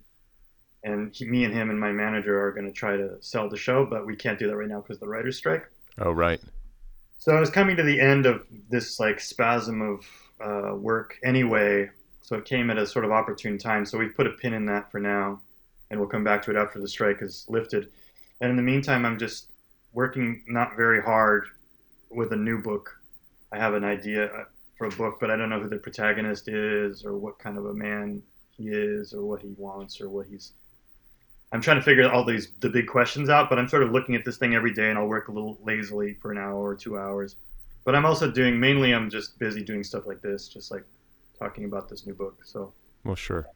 and me and him and my manager are going to try to sell the show, but we can't do that right now because of the writer's strike. Oh, right. So I was coming to the end of this like spasm of work anyway. So it came at a sort of opportune time. So we've put a pin in that for now, and we'll come back to it after the strike is lifted. And in the meantime, I'm just working not very hard with a new book. I have an idea for a book, but I don't know who the protagonist is or what kind of a man he is or what he wants or what he's... I'm trying to figure all the big questions out, but I'm sort of looking at this thing every day, and I'll work a little lazily for an hour or 2 hours. But I'm also doing... Mainly, I'm just busy doing stuff like this, just like talking about this new book. So, well, sure.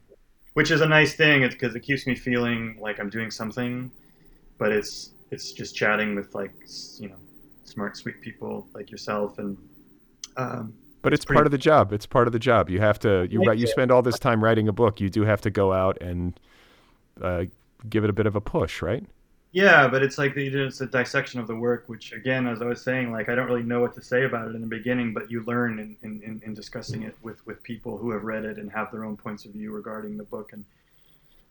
Which is a nice thing. It's because it keeps me feeling like I'm doing something, but it's just chatting with like, you know, smart, sweet people like yourself. And, but it's part of the job. It's part of the job. You have to, you spend all this time writing a book. You do have to go out and, give it a bit of a push, right? Yeah, but it's like it's a dissection of the work, which, again, as I was saying, like, I don't really know what to say about it in the beginning, but you learn in discussing it with people who have read it and have their own points of view regarding the book. And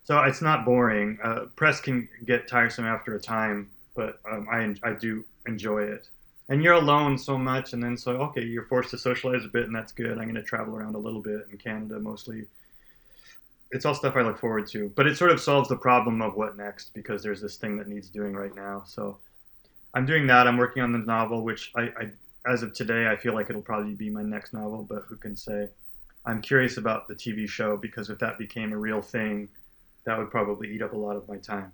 so it's not boring. Press can get tiresome after a time, but I do enjoy it. And you're alone so much, and then so, okay, you're forced to socialize a bit, and that's good. I'm going to travel around a little bit in Canada mostly. It's all stuff I look forward to, but it sort of solves the problem of what next, because there's this thing that needs doing right now. So I'm doing that. I'm working on the novel, which I as of today, I feel like it'll probably be my next novel, but who can say? I'm curious about the TV show, because if that became a real thing, that would probably eat up a lot of my time.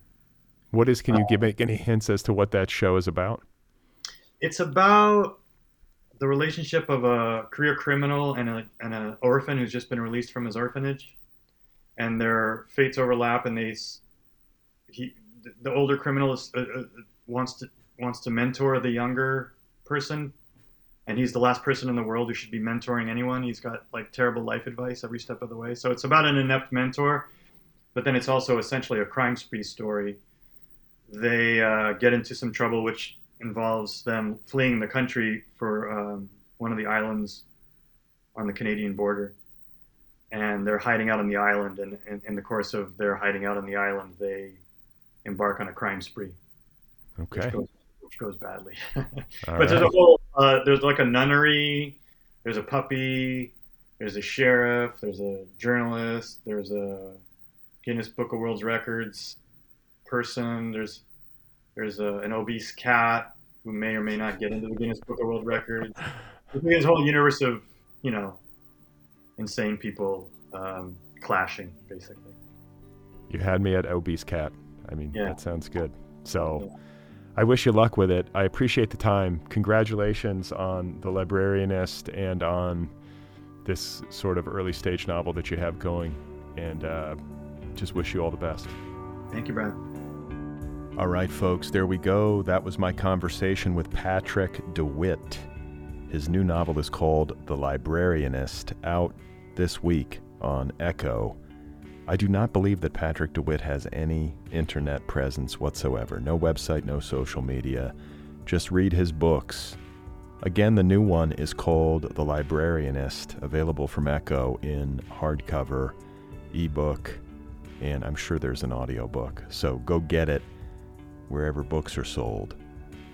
What is, can you make any hints as to what that show is about? It's about the relationship of a career criminal and an orphan who's just been released from his orphanage. And their fates overlap, and the older criminal wants to mentor the younger person, and he's the last person in the world who should be mentoring anyone. He's got like terrible life advice every step of the way. So it's about an inept mentor, but then it's also essentially a crime spree story. They get into some trouble, which involves them fleeing the country for one of the islands on the Canadian border. And they're hiding out on the island, and in the course of their hiding out on the island, they embark on a crime spree. Okay. Which goes badly. But there's a whole, there's like a nunnery, there's a puppy, there's a sheriff, there's a journalist, there's a Guinness Book of World Records person, there's an obese cat who may or may not get into the Guinness Book of World Records. There's a whole universe of, you know, insane people clashing, basically. You had me at obese cat. I mean, yeah. That sounds good. So yeah. I wish you luck with it. I appreciate the time. Congratulations on The Librarianist and on this sort of early stage novel that you have going. And just wish you all the best. Thank you, Brad. All right, folks, there we go. That was my conversation with Patrick DeWitt. His new novel is called The Librarianist, out this week on Echo. I do not believe that Patrick DeWitt has any internet presence whatsoever. No website, no social media. Just read his books. Again, the new one is called The Librarianist, available from Echo in hardcover, ebook, and I'm sure there's an audiobook. So go get it wherever books are sold.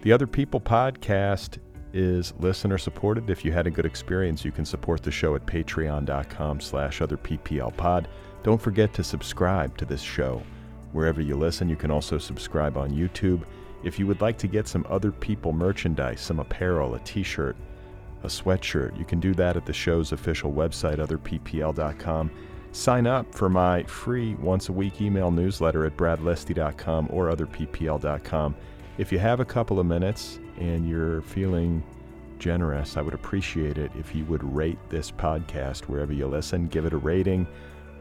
The Other People podcast is listener supported. If you had a good experience, you can support the show at patreon.com/otherpplpod. Don't forget to subscribe to this show wherever you listen. You can also subscribe on YouTube. If you would like to get some Other People merchandise, some apparel, a t-shirt, a sweatshirt, you can do that at the show's official website, otherppl.com. Sign up for my free once-a-week email newsletter at bradlesty.com or otherppl.com. If you have a couple of minutes and you're feeling generous, I would appreciate it if you would rate this podcast wherever you listen. Give it a rating,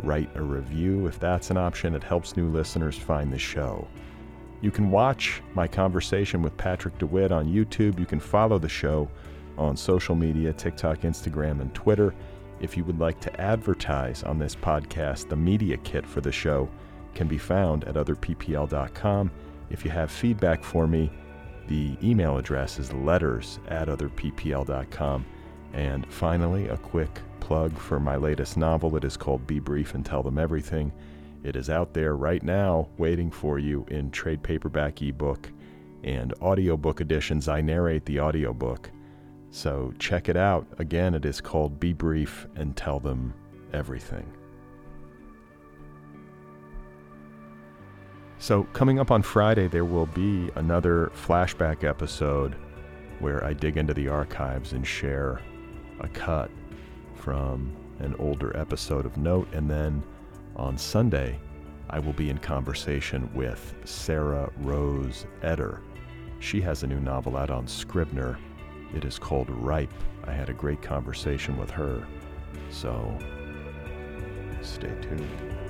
write a review. If that's an option, it helps new listeners find the show. You can watch my conversation with Patrick DeWitt on YouTube. You can follow the show on social media, TikTok, Instagram, and Twitter. If you would like to advertise on this podcast, the media kit for the show can be found at otherppl.com. If you have feedback for me, the email address is letters@otherppl.com. And finally, a quick plug for my latest novel. It is called Be Brief and Tell Them Everything. It is out there right now waiting for you in trade paperback, ebook, and audiobook editions. I narrate the audiobook. So check it out. Again, it is called Be Brief and Tell Them Everything. So coming up on Friday, there will be another flashback episode where I dig into the archives and share a cut from an older episode of note. And then on Sunday, I will be in conversation with Sarah Rose Etter. She has a new novel out on Scribner. It is called Ripe. I had a great conversation with her. So stay tuned.